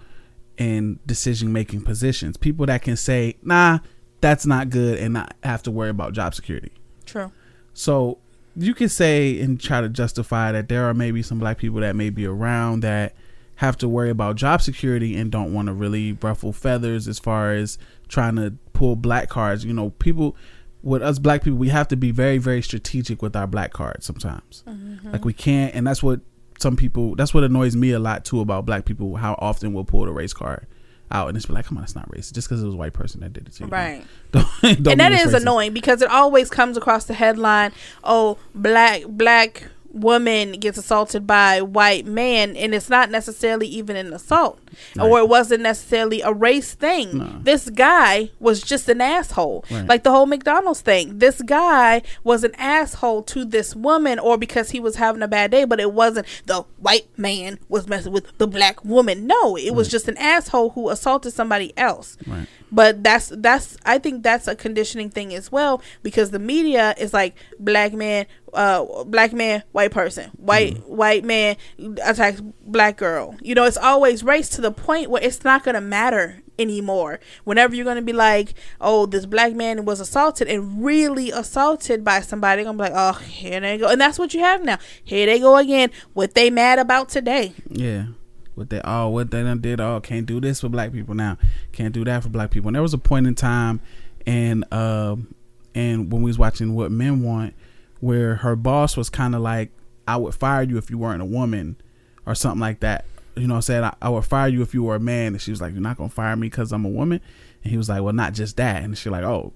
in decision making positions. People that can say, nah, that's not good, and not have to worry about job security. True. So you can say and try to justify that there are maybe some black people that may be around that have to worry about job security and don't want to really ruffle feathers as far as trying to pull black cards. You know, people. With us black people, we have to be very, very strategic with our black cards sometimes. Mm-hmm. Like, we can't, and that's what some people, that's what annoys me a lot too about black people, how often we'll pull the race card out and it's be like, come on, it's not racist just because it was a white person that did it to you. Right. Don't, don't and that is racist. Annoying because it always comes across the headline, oh, black black woman gets assaulted by white man, and it's not necessarily even an assault, right. Or it wasn't necessarily a race thing. No. This guy was just an asshole, right. Like the whole McDonald's thing. This guy was an asshole to this woman, or because he was having a bad day, but it wasn't the white man was messing with the black woman. No, it right. was just an asshole who assaulted somebody else. Right. But that's that's I think that's a conditioning thing as well, because the media is like black man, uh, black man, white person, white mm. white man attacks black girl. You know, it's always race to the point where it's not gonna matter anymore. Whenever you're gonna be like, oh, this black man was assaulted and really assaulted by somebody, I'm like, oh, here they go, and that's what you have now. Here they go again. What they mad about today? Yeah. What they all, oh, what they done did, oh, can't do this for black people now, can't do that for black people. And there was a point in time, and um, uh, and when we was watching What Men Want, where her boss was kind of like, I would fire you if you weren't a woman, or something like that. You know, saying I, I would fire you if you were a man, and she was like, you're not gonna fire me because I'm a woman. And he was like, well, not just that. And she like, oh,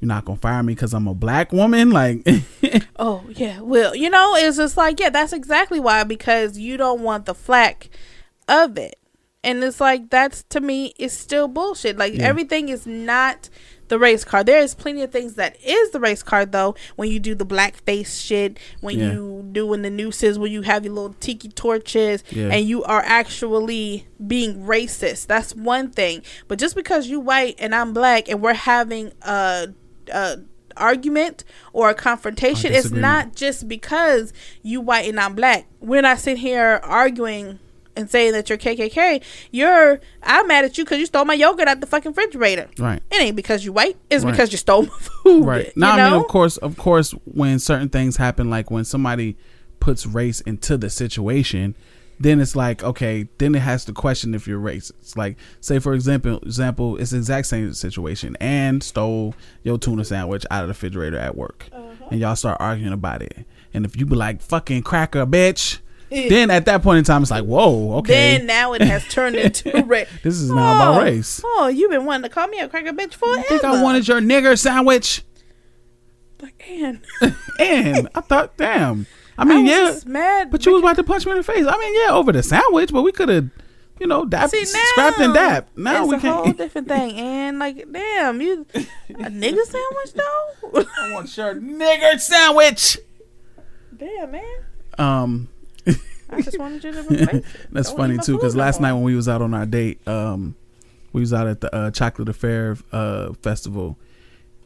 you're not gonna fire me because I'm a black woman, like. Oh yeah, well, you know, it's just like, yeah, that's exactly why, because you don't want the flack of it. And it's like, that's, to me, is still bullshit. Like, yeah. Everything is not the race card. There is plenty of things that is the race card, though. When you do the blackface shit, when yeah. you doing the nooses, when you have your little tiki torches, yeah. and you are actually being racist, that's one thing. But just because you white and I'm black and we're having a, a argument or a confrontation, it's not just because you white and I'm black. We're not sitting here arguing and saying that you're K K K, you're, I'm mad at you because you stole my yogurt out the fucking refrigerator. Right. It ain't because you white. It's right. because you stole my food. Right. Now, you know? I mean, of course, of course, when certain things happen, like when somebody puts race into the situation, then it's like, okay, then it has to question if you're racist. Like, say, for example, example, it's the exact same situation. Ann stole your tuna sandwich out of the refrigerator at work. Uh-huh. And y'all start arguing about it. And if you be like, fucking cracker, bitch. Then at that point in time, it's like, whoa, okay. Then now it has turned into race. This is now oh, about race. Oh, you've been wanting to call me a cracker bitch forever. I think I wanted your nigger sandwich. Like, Ann. Ann, I thought, damn. I mean, I was yeah. mad, but you was about to punch me in the face. I mean, yeah, over the sandwich, but we could have, you know, dap, See, now, scrapped and dap. Now it's we a can't. Whole different thing. And like, damn, you a nigger sandwich though? I want your nigger sandwich. Damn, man. Um. I just wanted you to replace it. That's funny too, because last night when we was out on our date, um, we was out at the uh, Chocolate Affair uh, festival,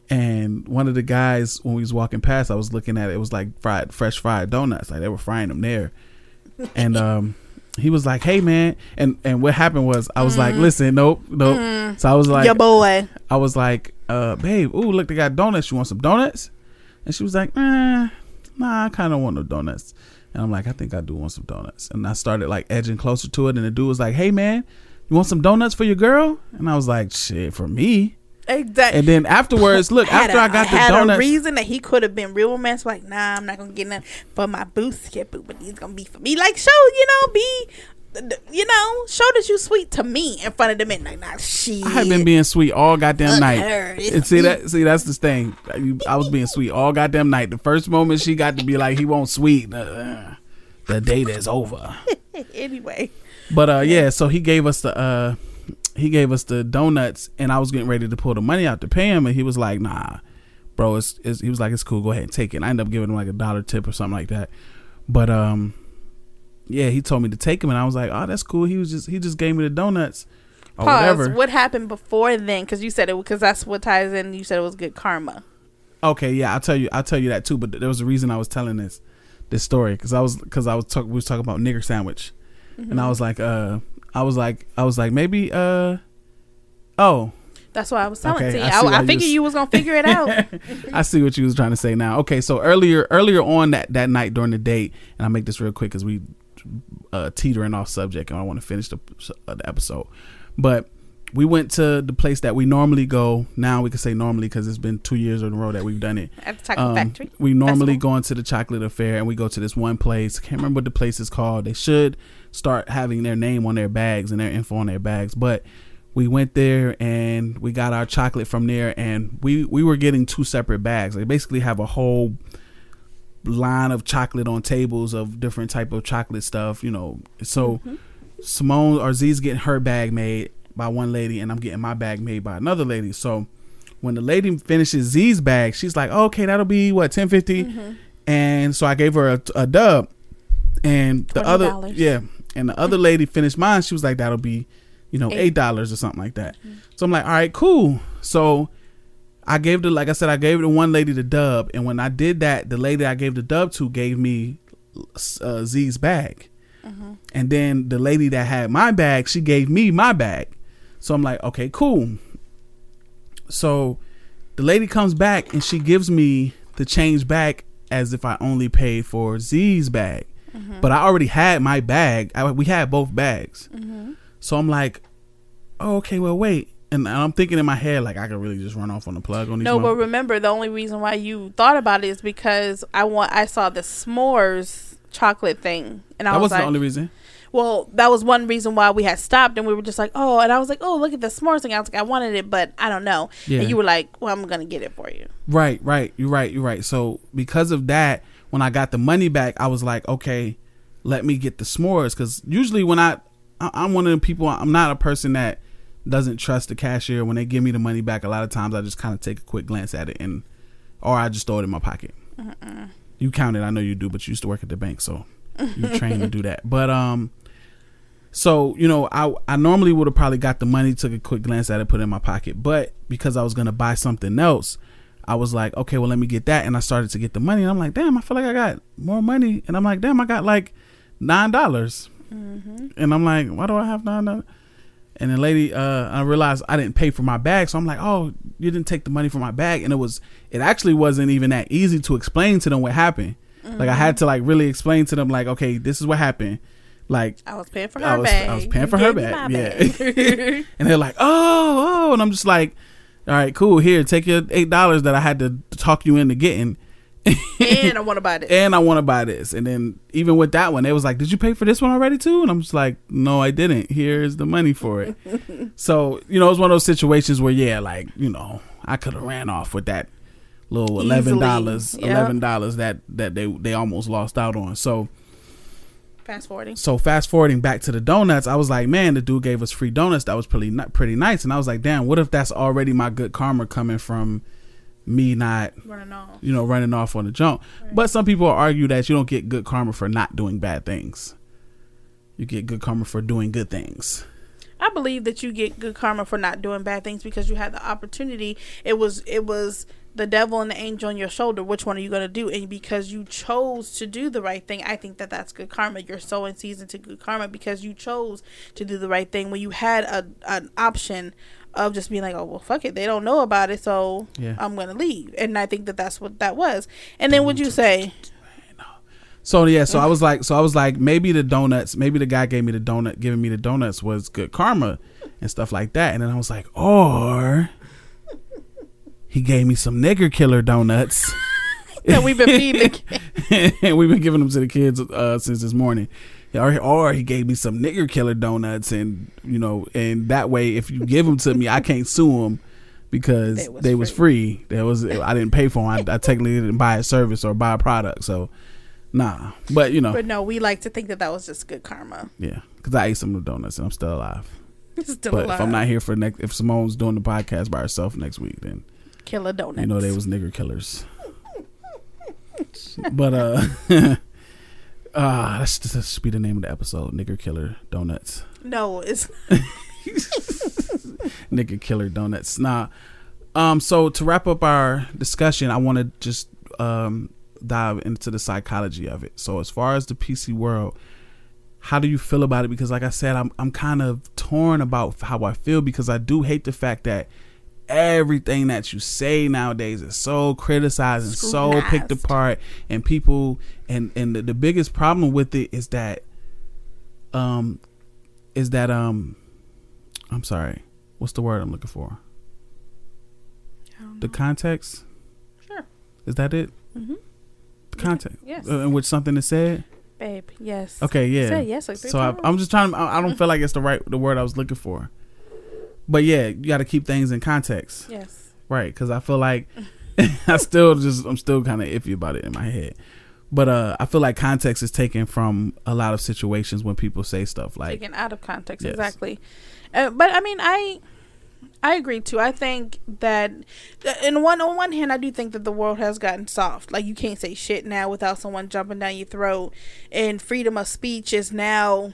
and one of the guys, when we was walking past, I was looking at it. It was like fried, fresh fried donuts, like they were frying them there, and um, he was like, "Hey man," and and what happened was I was mm. like, "Listen, nope, nope." Mm. So I was like, "Your boy," I was like, uh, "Babe, ooh, look, they got donuts. You want some donuts?" And she was like, "Eh." nah, I kind of want no donuts. And I'm like, I think I do want some donuts. And I started like edging closer to it. And the dude was like, hey man, you want some donuts for your girl? And I was like, shit, for me? Exactly. And then afterwards, look, I after a, I got I the had donuts, a reason that he could have been real romantic, like, nah, I'm not gonna get nothing for my boo, but it's gonna be for me. Like, show, you know, be, you know, show that you sweet to me in front of the midnight. Nah, shit. I have been being sweet all goddamn Look night. Her, and see me. that, see that's the thing. I was being sweet all goddamn night. The first moment she got to be like, he won't sweet. Uh, the date is over. Anyway. But uh, yeah, so he gave us the. Uh, He gave us the donuts, and I was getting ready to pull the money out to pay him, and he was like, nah, bro, it's, it's he was like, it's cool, go ahead and take it. And I ended up giving him like a dollar tip or something like that. But um, yeah, he told me to take him, and I was like, oh, that's cool. He was just he just gave me the donuts or Pause. whatever. What happened before then? Because you said it, because that's what ties in. You said it was good karma. Okay, yeah, I'll tell you, I'll tell you that too. But there was a reason I was telling this this story, because I was because I was talking we was talking about nigger sandwich, mm-hmm. and I was like, uh. I was like, I was like, maybe, uh, oh. That's why I was telling okay, you. I, I, I figured you was, was going to figure it out. I see what you was trying to say now. Okay, so earlier earlier on that, that night during the date, and I'll make this real quick because we uh, teetering off subject and I want to finish the, uh, the episode. But we went to the place that we normally go. Now we can say normally because it's been two years in a row that we've done it. At the Chocolate um, Factory. We normally Festival. go into the Chocolate Affair, and we go to this one place. Can't remember what the place is called. They should start having their name on their bags and their info on their bags. But we went there and we got our chocolate from there, and we we were getting two separate bags. They basically have a whole line of chocolate on tables of different type of chocolate stuff, you know. So mm-hmm. Simone or Z's getting her bag made by one lady, and I'm getting my bag made by another lady. So when the lady finishes Z's bag, she's like, oh, okay, that'll be what, ten fifty? Mm-hmm. And so I gave her a, a dub, and the twenty dollars. Other yeah. And the other lady finished mine. She was like, that'll be, you know, eight dollars or something like that. Mm-hmm. So I'm like, all right, cool. So I gave the, like I said, I gave the one lady the dub. And when I did that, the lady I gave the dub to gave me uh, Z's bag. Mm-hmm. And then the lady that had my bag, she gave me my bag. So I'm like, okay, cool. So the lady comes back and she gives me the change back as if I only paid for Z's bag. Mm-hmm. But I already had my bag. I, we had both bags. Mm-hmm. So I'm like, oh, okay, well, wait. And I'm thinking in my head, like, I could really just run off on the plug on these. No, moments. But remember, the only reason why you thought about it is because I want. I saw the s'mores chocolate thing. And I that was wasn't like, the only reason. Well, that was one reason why we had stopped, and we were just like, oh. And I was like, oh, look at the s'mores thing. I was like, I wanted it, but I don't know. Yeah. And you were like, well, I'm going to get it for you. Right, right. You're right. You're right. So because of that, when I got the money back, I was like, okay, let me get the s'mores. Because usually when I, I, I'm one of the people, I'm not a person that doesn't trust the cashier. When they give me the money back, a lot of times I just kind of take a quick glance at it, and or I just throw it in my pocket. Uh-uh. You count it. I know you do, but you used to work at the bank, so you're trained to do that. But um, so, you know, I, I normally would have probably got the money, took a quick glance at it, put it in my pocket. But because I was going to buy something else, I was like, okay, well, let me get that. And I started to get the money, and I'm like, damn, I feel like I got more money. And I'm like, damn, I got like nine dollars. Mm-hmm. And I'm like, why do I have nine dollars? And the lady, uh, I realized I didn't pay for my bag. So I'm like, oh, you didn't take the money from my bag. And it was, it actually wasn't even that easy to explain to them what happened. Mm-hmm. Like I had to like really explain to them like, okay, this is what happened. Like I was paying for her I was, bag. I was paying for you her bag. Yeah. Bag. And they're like, oh, oh. And I'm just like, all right, cool. Here, take your eight dollars that I had to talk you into getting. And I want to buy this. And I want to buy this. And then even with that one, they was like, "Did you pay for this one already too?" And I'm just like, "No, I didn't. Here's the money for it." So you know, it's one of those situations where, yeah, like you know, I could have ran off with that little eleven dollars, yep. eleven dollars that that they they almost lost out on. So fast forwarding. So fast forwarding back to the donuts, I was like, man, the dude gave us free donuts. That was pretty pretty nice. And I was like, damn, what if that's already my good karma coming from me not running off, you know, running off on the jump. Right. But some people argue that you don't get good karma for not doing bad things. You get good karma for doing good things. I believe that you get good karma for not doing bad things because you had the opportunity. It was it was. the devil and the angel on your shoulder. Which one are you going to do? And because you chose to do the right thing, I think that that's good karma. You're sowing seeds into good karma because you chose to do the right thing when you had a an option of just being like, oh, well, fuck it. They don't know about it, so yeah. I'm going to leave. And I think that that's what that was. And then would you say, So yeah, so I was like, so I was like, maybe the donuts, maybe the guy gave me the donut, giving me the donuts was good karma and stuff like that. And then I was like, or he gave me some nigger killer donuts that we've been feeding the kids. And we've been giving them to the kids uh, since this morning. Or, or he gave me some nigger killer donuts, and you know, and that way, if you give them to me, I can't sue them because they was they free. Was free. There was I didn't pay for them. I, I technically didn't buy a service or buy a product, so. Nah, but you know. But no, we like to think that that was just good karma. Yeah, because I ate some of the donuts and I'm still alive. Still but alive. If I'm not here for next, if Simone's doing the podcast by herself next week, then killer donuts. You know they was nigger killers. But uh, uh that's, that should be the name of the episode: nigger killer donuts. No, it's nigger killer donuts. Nah. Um. So to wrap up our discussion, I want to just um. dive into the psychology of it. So as far as the P C world, how do you feel about it? Because like I said, I'm I'm kind of torn about how I feel, because I do hate the fact that everything that you say nowadays is so criticized and so picked apart, and people and and the, the biggest problem with it is that um is that um I'm sorry, what's the word I'm looking for? I don't know. The context? Sure. Is that it? Mm-hmm. Content, yes. Uh, in which something is said, babe. Yes. Okay. Yeah. Said yes. Like so I, I'm just trying to. I, I don't feel like it's the right the word I was looking for, but yeah, you got to keep things in context. Yes. Right, because I feel like I still just I'm still kind of iffy about it in my head, but uh, I feel like context is taken from a lot of situations when people say stuff like taken out of context. Yes. Exactly. Uh, but I mean, I. I agree too. I think that in one on one hand, I do think that the world has gotten soft. Like you can't say shit now without someone jumping down your throat, and freedom of speech is now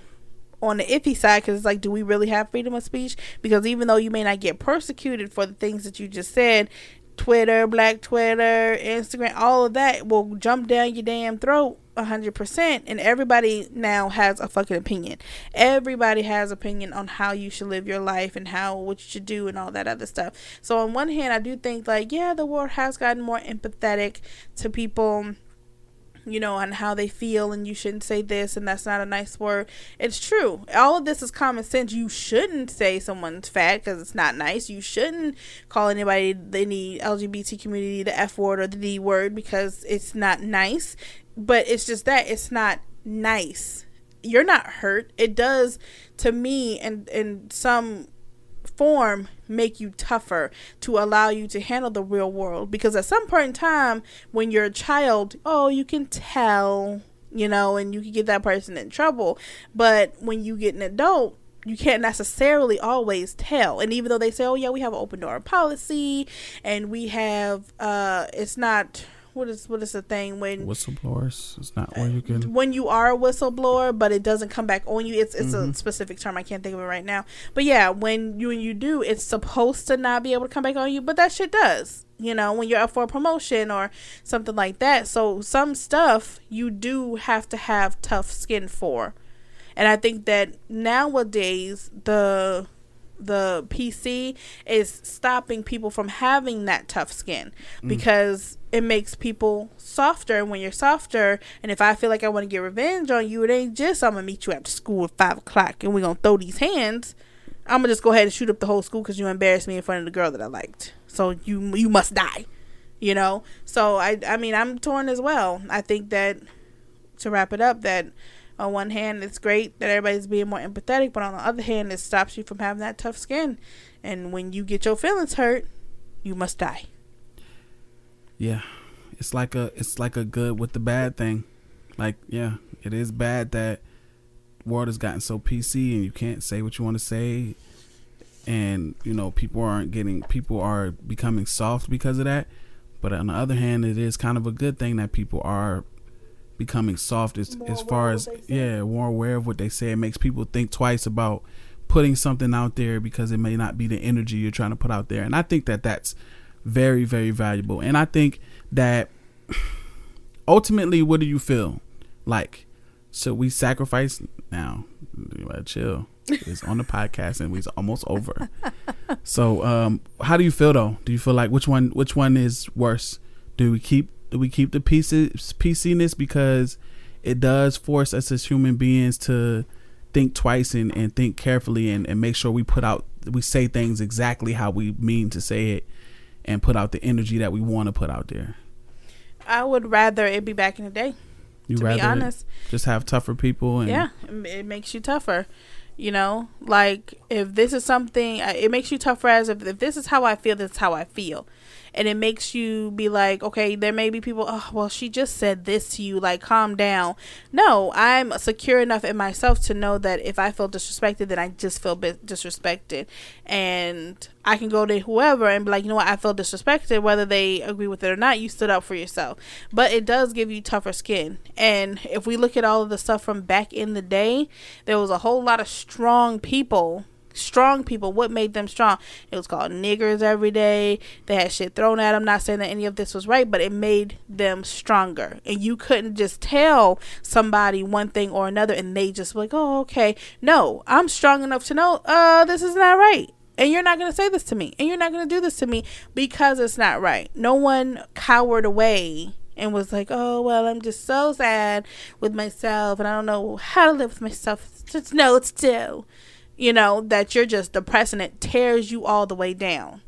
on the iffy side, because it's like, do we really have freedom of speech? Because even though you may not get persecuted for the things that you just said, Twitter, Black Twitter, Instagram, all of that will jump down your damn throat one hundred percent, and everybody now has a fucking opinion. Everybody has opinion on how you should live your life and how what you should do and all that other stuff. So on one hand, I do think like, yeah, the world has gotten more empathetic to people, you know, on how they feel, and you shouldn't say this, and that's not a nice word. It's true. All of this is common sense. You shouldn't say someone's fat because it's not nice. You shouldn't call anybody in the L G B T community the F word or the D word because it's not nice. But it's just that it's not nice. You're not hurt. It does, to me, and in some form, make you tougher to allow you to handle the real world. Because at some point in time, when you're a child, oh, you can tell, you know, and you can get that person in trouble. But when you get an adult, you can't necessarily always tell. And even though they say, oh, yeah, we have an open door policy, and we have, uh, it's not... What is what is the thing when whistleblowers? It's not where you can when you are a whistleblower, but it doesn't come back on you. It's it's mm-hmm. a specific term. I can't think of it right now. But yeah, when you when you do, it's supposed to not be able to come back on you, but that shit does. You know, when you're up for a promotion or something like that. So some stuff you do have to have tough skin for, and I think that nowadays the. the P C is stopping people from having that tough skin because mm. it makes people softer. And when you're softer, and if I feel like I want to get revenge on you, it ain't just I'm gonna meet you after school at five o'clock and we're gonna throw these hands. I'm gonna just go ahead and shoot up the whole school because you embarrassed me in front of the girl that I liked, so you you must die, you know. So I I mean I'm torn as well. I think that, to wrap it up, that on one hand, it's great that everybody's being more empathetic, but on the other hand, it stops you from having that tough skin. And when you get your feelings hurt, you must die. Yeah, it's like a it's like a good with the bad thing. Like, yeah, it is bad that world has gotten so P C and you can't say what you want to say. And, you know, people aren't getting people are becoming soft because of that. But on the other hand, it is kind of a good thing that people are becoming soft as, as far as yeah more aware of what they say. It makes people think twice about putting something out there because it may not be the energy you're trying to put out there. And I think that that's very, very valuable. And I think that ultimately, what do you feel like? Should we sacrifice now? Chill, it's on the podcast and we're almost over. So um how do you feel though? Do you feel like which one which one is worse? Do we keep Do we keep the pieces, P C-ness because it does force us as human beings to think twice and, and think carefully and, and make sure we put out, we say things exactly how we mean to say it and put out the energy that we want to put out there. I would rather it be back in the day. You to rather be honest, just have tougher people. And yeah, it makes you tougher. You know, like if this is something, it makes you tougher as if, if this is how I feel, this is how I feel. And it makes you be like, okay, there may be people, oh, well, she just said this to you, like, calm down. No, I'm secure enough in myself to know that if I feel disrespected, then I just feel disrespected. And I can go to whoever and be like, you know what, I feel disrespected, whether they agree with it or not, you stood up for yourself. But it does give you tougher skin. And if we look at all of the stuff from back in the day, there was a whole lot of strong people. Strong people. What made them strong? It was called niggers every day. They had shit thrown at them. Not saying that any of this was right, but it made them stronger. And you couldn't just tell somebody one thing or another and they just like, oh, okay. No, I'm strong enough to know, uh, this is not right. And you're not going to say this to me. And you're not going to do this to me because it's not right. No one cowered away and was like, oh, well, I'm just so sad with myself and I don't know how to live with myself. Just know it's still. You know, that you're just depressed and it tears you all the way down.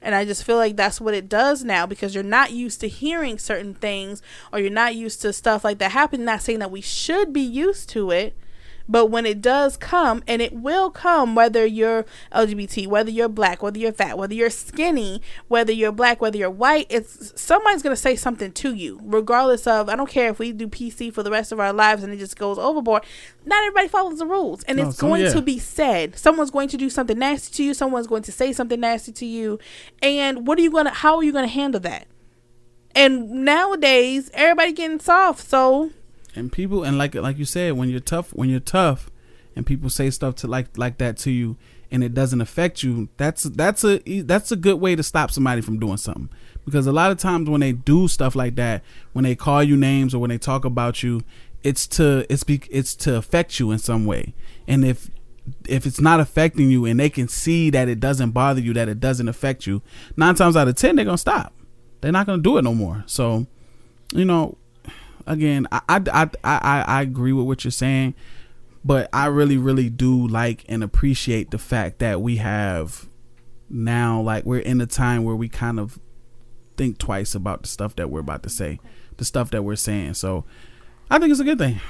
And I just feel like that's what it does now, because you're not used to hearing certain things, or you're not used to stuff like that happening. Not saying that we should be used to it, but when it does come, and it will come, whether you're L G B T, whether you're black, whether you're fat, whether you're skinny, whether you're black, whether you're white, it's somebody's going to say something to you, regardless of, I don't care if we do P C for the rest of our lives and it just goes overboard. Not everybody follows the rules, and no, it's so going yeah. to be said. Someone's going to do something nasty to you. Someone's going to say something nasty to you. And what are you going to, how are you going to handle that? And nowadays, everybody getting soft. So And people, and like like you said, when you're tough, when you're tough, and people say stuff to like like that to you, and it doesn't affect you, that's that's a that's a good way to stop somebody from doing something. Because a lot of times when they do stuff like that, when they call you names or when they talk about you, it's to it's be, it's to affect you in some way. And if if it's not affecting you, and they can see that it doesn't bother you, that it doesn't affect you, nine times out of ten they're gonna stop. They're not gonna do it no more. So, you know. Again, I, I, I, I agree with what you're saying, but I really, really do like and appreciate the fact that we have now, like, we're in a time where we kind of think twice about the stuff that we're about to say, the stuff that we're saying. So I think it's a good thing.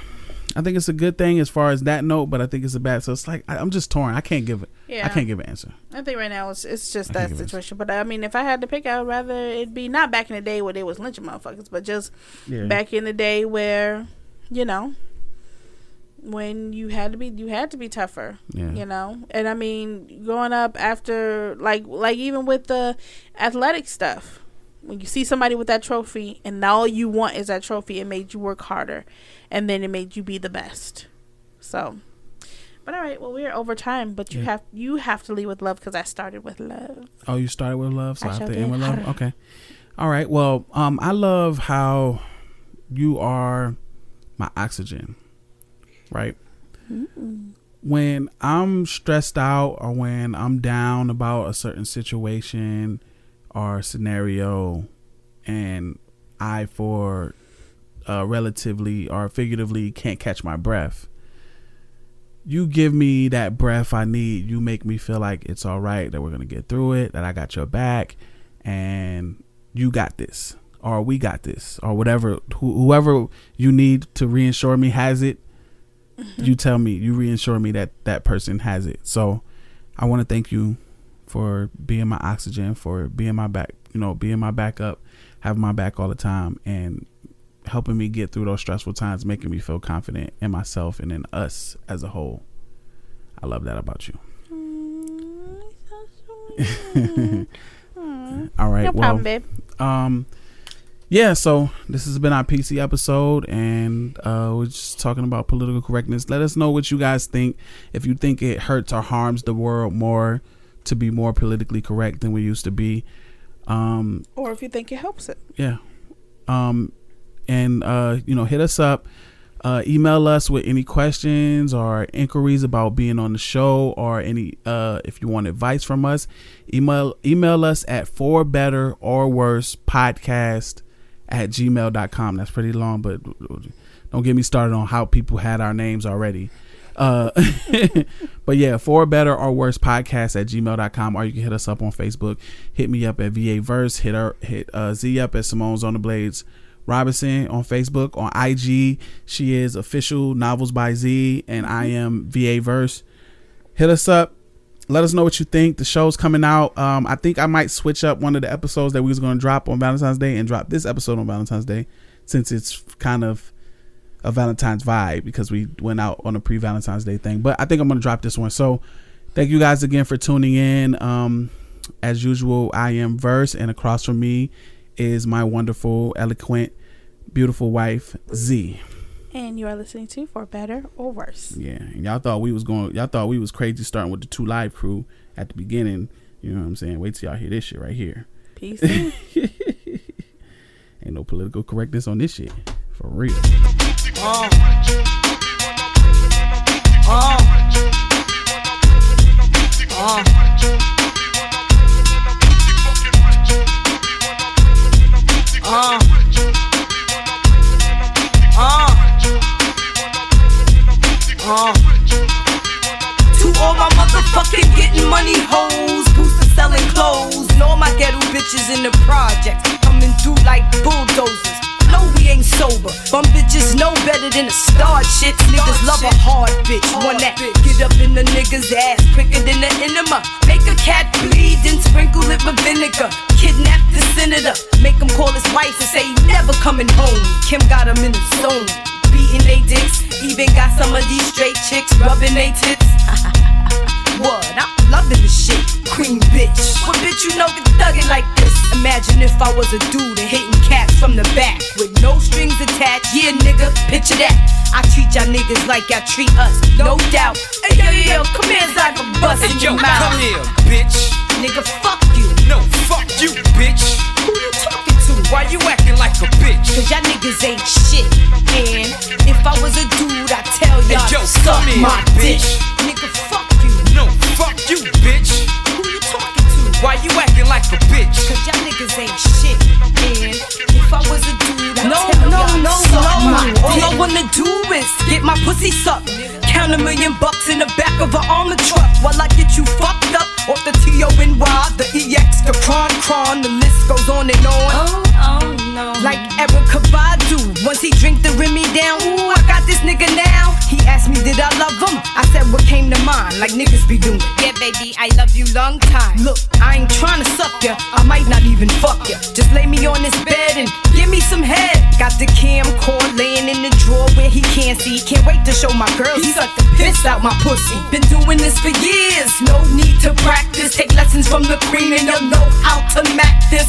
I think it's a good thing as far as that note, but I think it's a bad. So it's like, I, I'm just torn. I can't give it. Yeah. I can't give an answer. I think right now it's it's just I that situation. But I mean, if I had to pick, I'd rather it be not back in the day where they was lynching motherfuckers, but just yeah. back in the day where, you know, when you had to be, you had to be tougher, yeah. you know? And I mean, growing up after, like, like even with the athletic stuff, when you see somebody with that trophy and all you want is that trophy, it made you work harder. And then it made you be the best. So, but all right. Well, we are over time, but you yeah. have you have to leave with love, because I started with love. Oh, you started with love, so I, I have to end with love? Okay. All right. Well, um, I love how you are my oxygen, right? Mm-mm. When I'm stressed out or when I'm down about a certain situation or scenario, and I for uh, relatively or figuratively can't catch my breath, you give me that breath I need. You make me feel like it's all right, that we're going to get through it, that I got your back, and you got this, or we got this, or whatever, wh- whoever you need to reinsure me has it. Mm-hmm. You tell me, you reinsure me that that person has it. So I want to thank you for being my oxygen, for being my back, you know, being my backup, having my back all the time, and helping me get through those stressful times, making me feel confident in myself and in us as a whole. I love that about you. Mm, that's so mm. All right, no well, problem, babe. Um, yeah. So this has been our P C episode, and uh, we're just talking about political correctness. Let us know what you guys think. If you think it hurts or harms the world more to be more politically correct than we used to be, um, or if you think it helps it. Yeah. Um. And, uh, you know, hit us up, uh, email us with any questions or inquiries about being on the show, or any, uh, if you want advice from us, email, email us at for better or worse podcast at gmail dot com. That's pretty long, but Don't get me started on how people had our names already. Uh, but yeah, for better or worse podcast at gmail dot com, or you can hit us up on Facebook. Hit me up at V A Verse. Hit her, hit uh, Z up at Simone's on the Blades Robinson on Facebook. On I G, she is Official Novels by Z, and I am V A Verse. Hit us up. Let us know what you think. The show's coming out. Um, I think I might switch up one of the episodes that we was going to drop on Valentine's Day and drop this episode on Valentine's Day, since it's kind of a Valentine's vibe because we went out on a pre-Valentine's Day thing. But I think I'm going to drop this one. So thank you guys again for tuning in. Um, as usual, I am Verse, and across from me is my wonderful, eloquent, beautiful wife, Z. And you are listening to For Better or Worse. Yeah, and y'all thought we was going. Y'all thought we was crazy starting with the two Live Crew at the beginning. You know what I'm saying? Wait till y'all hear this shit right here. Peace. Ain't no political correctness on this shit, for real. Uh. Uh. Uh. Uh. Uh. To all my motherfucking getting money hoes, boosters selling clothes, and all my ghetto bitches in the projects coming through like bulldozers. No, we ain't sober. Bum bitches know better than a star shit. Niggas love a hard bitch, one that get up in the nigga's ass quicker than the enema. Make a cat bleed, then sprinkle it with vinegar. Kidnap the senator, make him call his wife and say he never coming home. Kim got him in the zone, beating they dicks. Even got some of these straight chicks rubbing they tits. What? I'm loving this shit, queen bitch. What bitch you know can thug it like this? Imagine if I was a dude and hitting cats from the back with no strings attached. Yeah, nigga, picture that. I treat y'all niggas like y'all treat us, no doubt. Hey yo yo, yo come here, so I can bust in your mouth. Come here, bitch. Nigga, fuck you. No, fuck you, bitch. Who you talking to? Why you acting like a bitch? Cause y'all niggas ain't shit. And if I was a dude, I'd tell y'all to suck my dick. Nigga, fuck you. No, fuck you, bitch. Who you talking to? Why you acting like a bitch? Cause y'all niggas ain't shit. And if I was a dude, I'd no, tell no, y'all no, to suck no. my dick. All I wanna do is get my pussy sucked. Count a million bucks in the back of an armored truck while I get you fucked up off the T O N Y, the E X, the Cron Cron. The list goes on and on. Oh. Oh, no. Like Erica Badu, once he drink the Remy down, ooh, I got this nigga now. He asked me, did I love him? I said, what came to mind, like niggas be doing. Yeah, baby, I love you long time. Look, I ain't tryna suck ya, I might not even fuck ya. Just lay me on this bed and give me some head. Got the camcorder laying in the drawer where he can't see. Can't wait to show my girls, he sucked the piss out my pussy. Been doing this for years, no need to practice. Take lessons from the queen and you'll know how to mac this.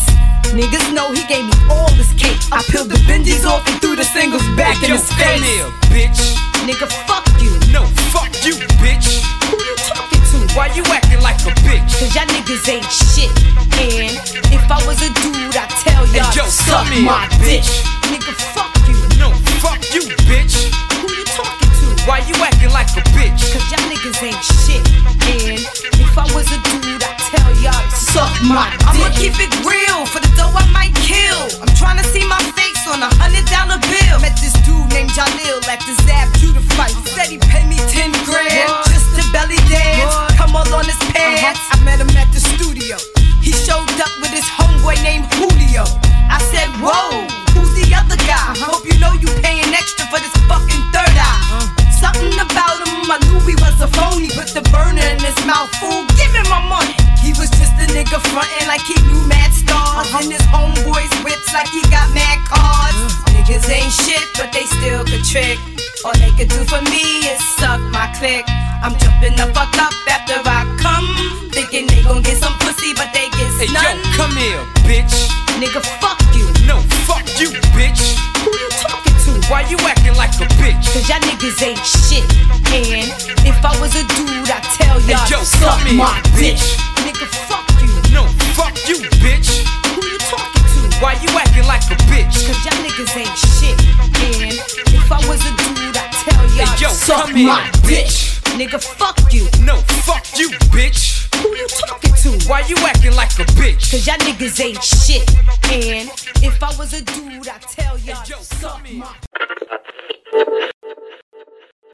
Niggas know he gave me all this cake. I peeled the bendies off and threw the singles back hey, in yo, his face. Come here, bitch. Nigga, fuck you. No, fuck you, bitch. Who you talking to? Why you acting like a bitch? Cause y'all niggas ain't shit. And if I was a dude, I'd tell y'all hey, yo, to suck here, my bitch. Dick. Nigga, fuck you. No, fuck you, bitch. Who you talking to? Why you acting like a bitch? Cause y'all niggas ain't shit. And if I was a dude, I'd tell y'all to suck my dick. I'ma keep it real for the dough I might kill. I'm tryna see my face on a hundred dollar bill. Met this dude named Jalil at the Zab Judah fight. Said he paid me ten grand what? Just to belly dance. What? Come all on his pants. Uh-huh. I met him at the studio. He showed up with his homeboy named Julio. I said, whoa, who's the other guy? Uh-huh. Hope you know you paying extra for this fucking third eye. Uh-huh. Something about him, I knew he was a phony. Put the burner in his mouth, fool, give him my money. He was just a nigga frontin' like he knew mad stars. Uh-huh. And his homeboys whips like he got mad cards. Uh-huh. Niggas ain't shit, but they still could trick. All they could do for me is suck my click. I'm jumping the fuck up after I come, thinking they gon' get some pussy, but they get hey, none. Yo, come here, bitch. Nigga, fuck you. No, fuck you, bitch. Who you talking to? Why you acting like a bitch? Cause y'all niggas ain't shit. And if I was a dude, I'd tell y'all hey, yo, to suck my bitch. bitch. Nigga, fuck you. No, fuck you, bitch. Who you talking to? Why you acting like a bitch? Cause y'all niggas ain't shit. And if I was a dude, I'd tell y'all hey, yo, to suck my bitch. bitch. Nigga, fuck you. No, fuck you, bitch. Who you talking to? Why you acting like a bitch? Cause y'all niggas ain't shit. And if I was a dude, I'd tell y'all hey, yo, to suck my bitch.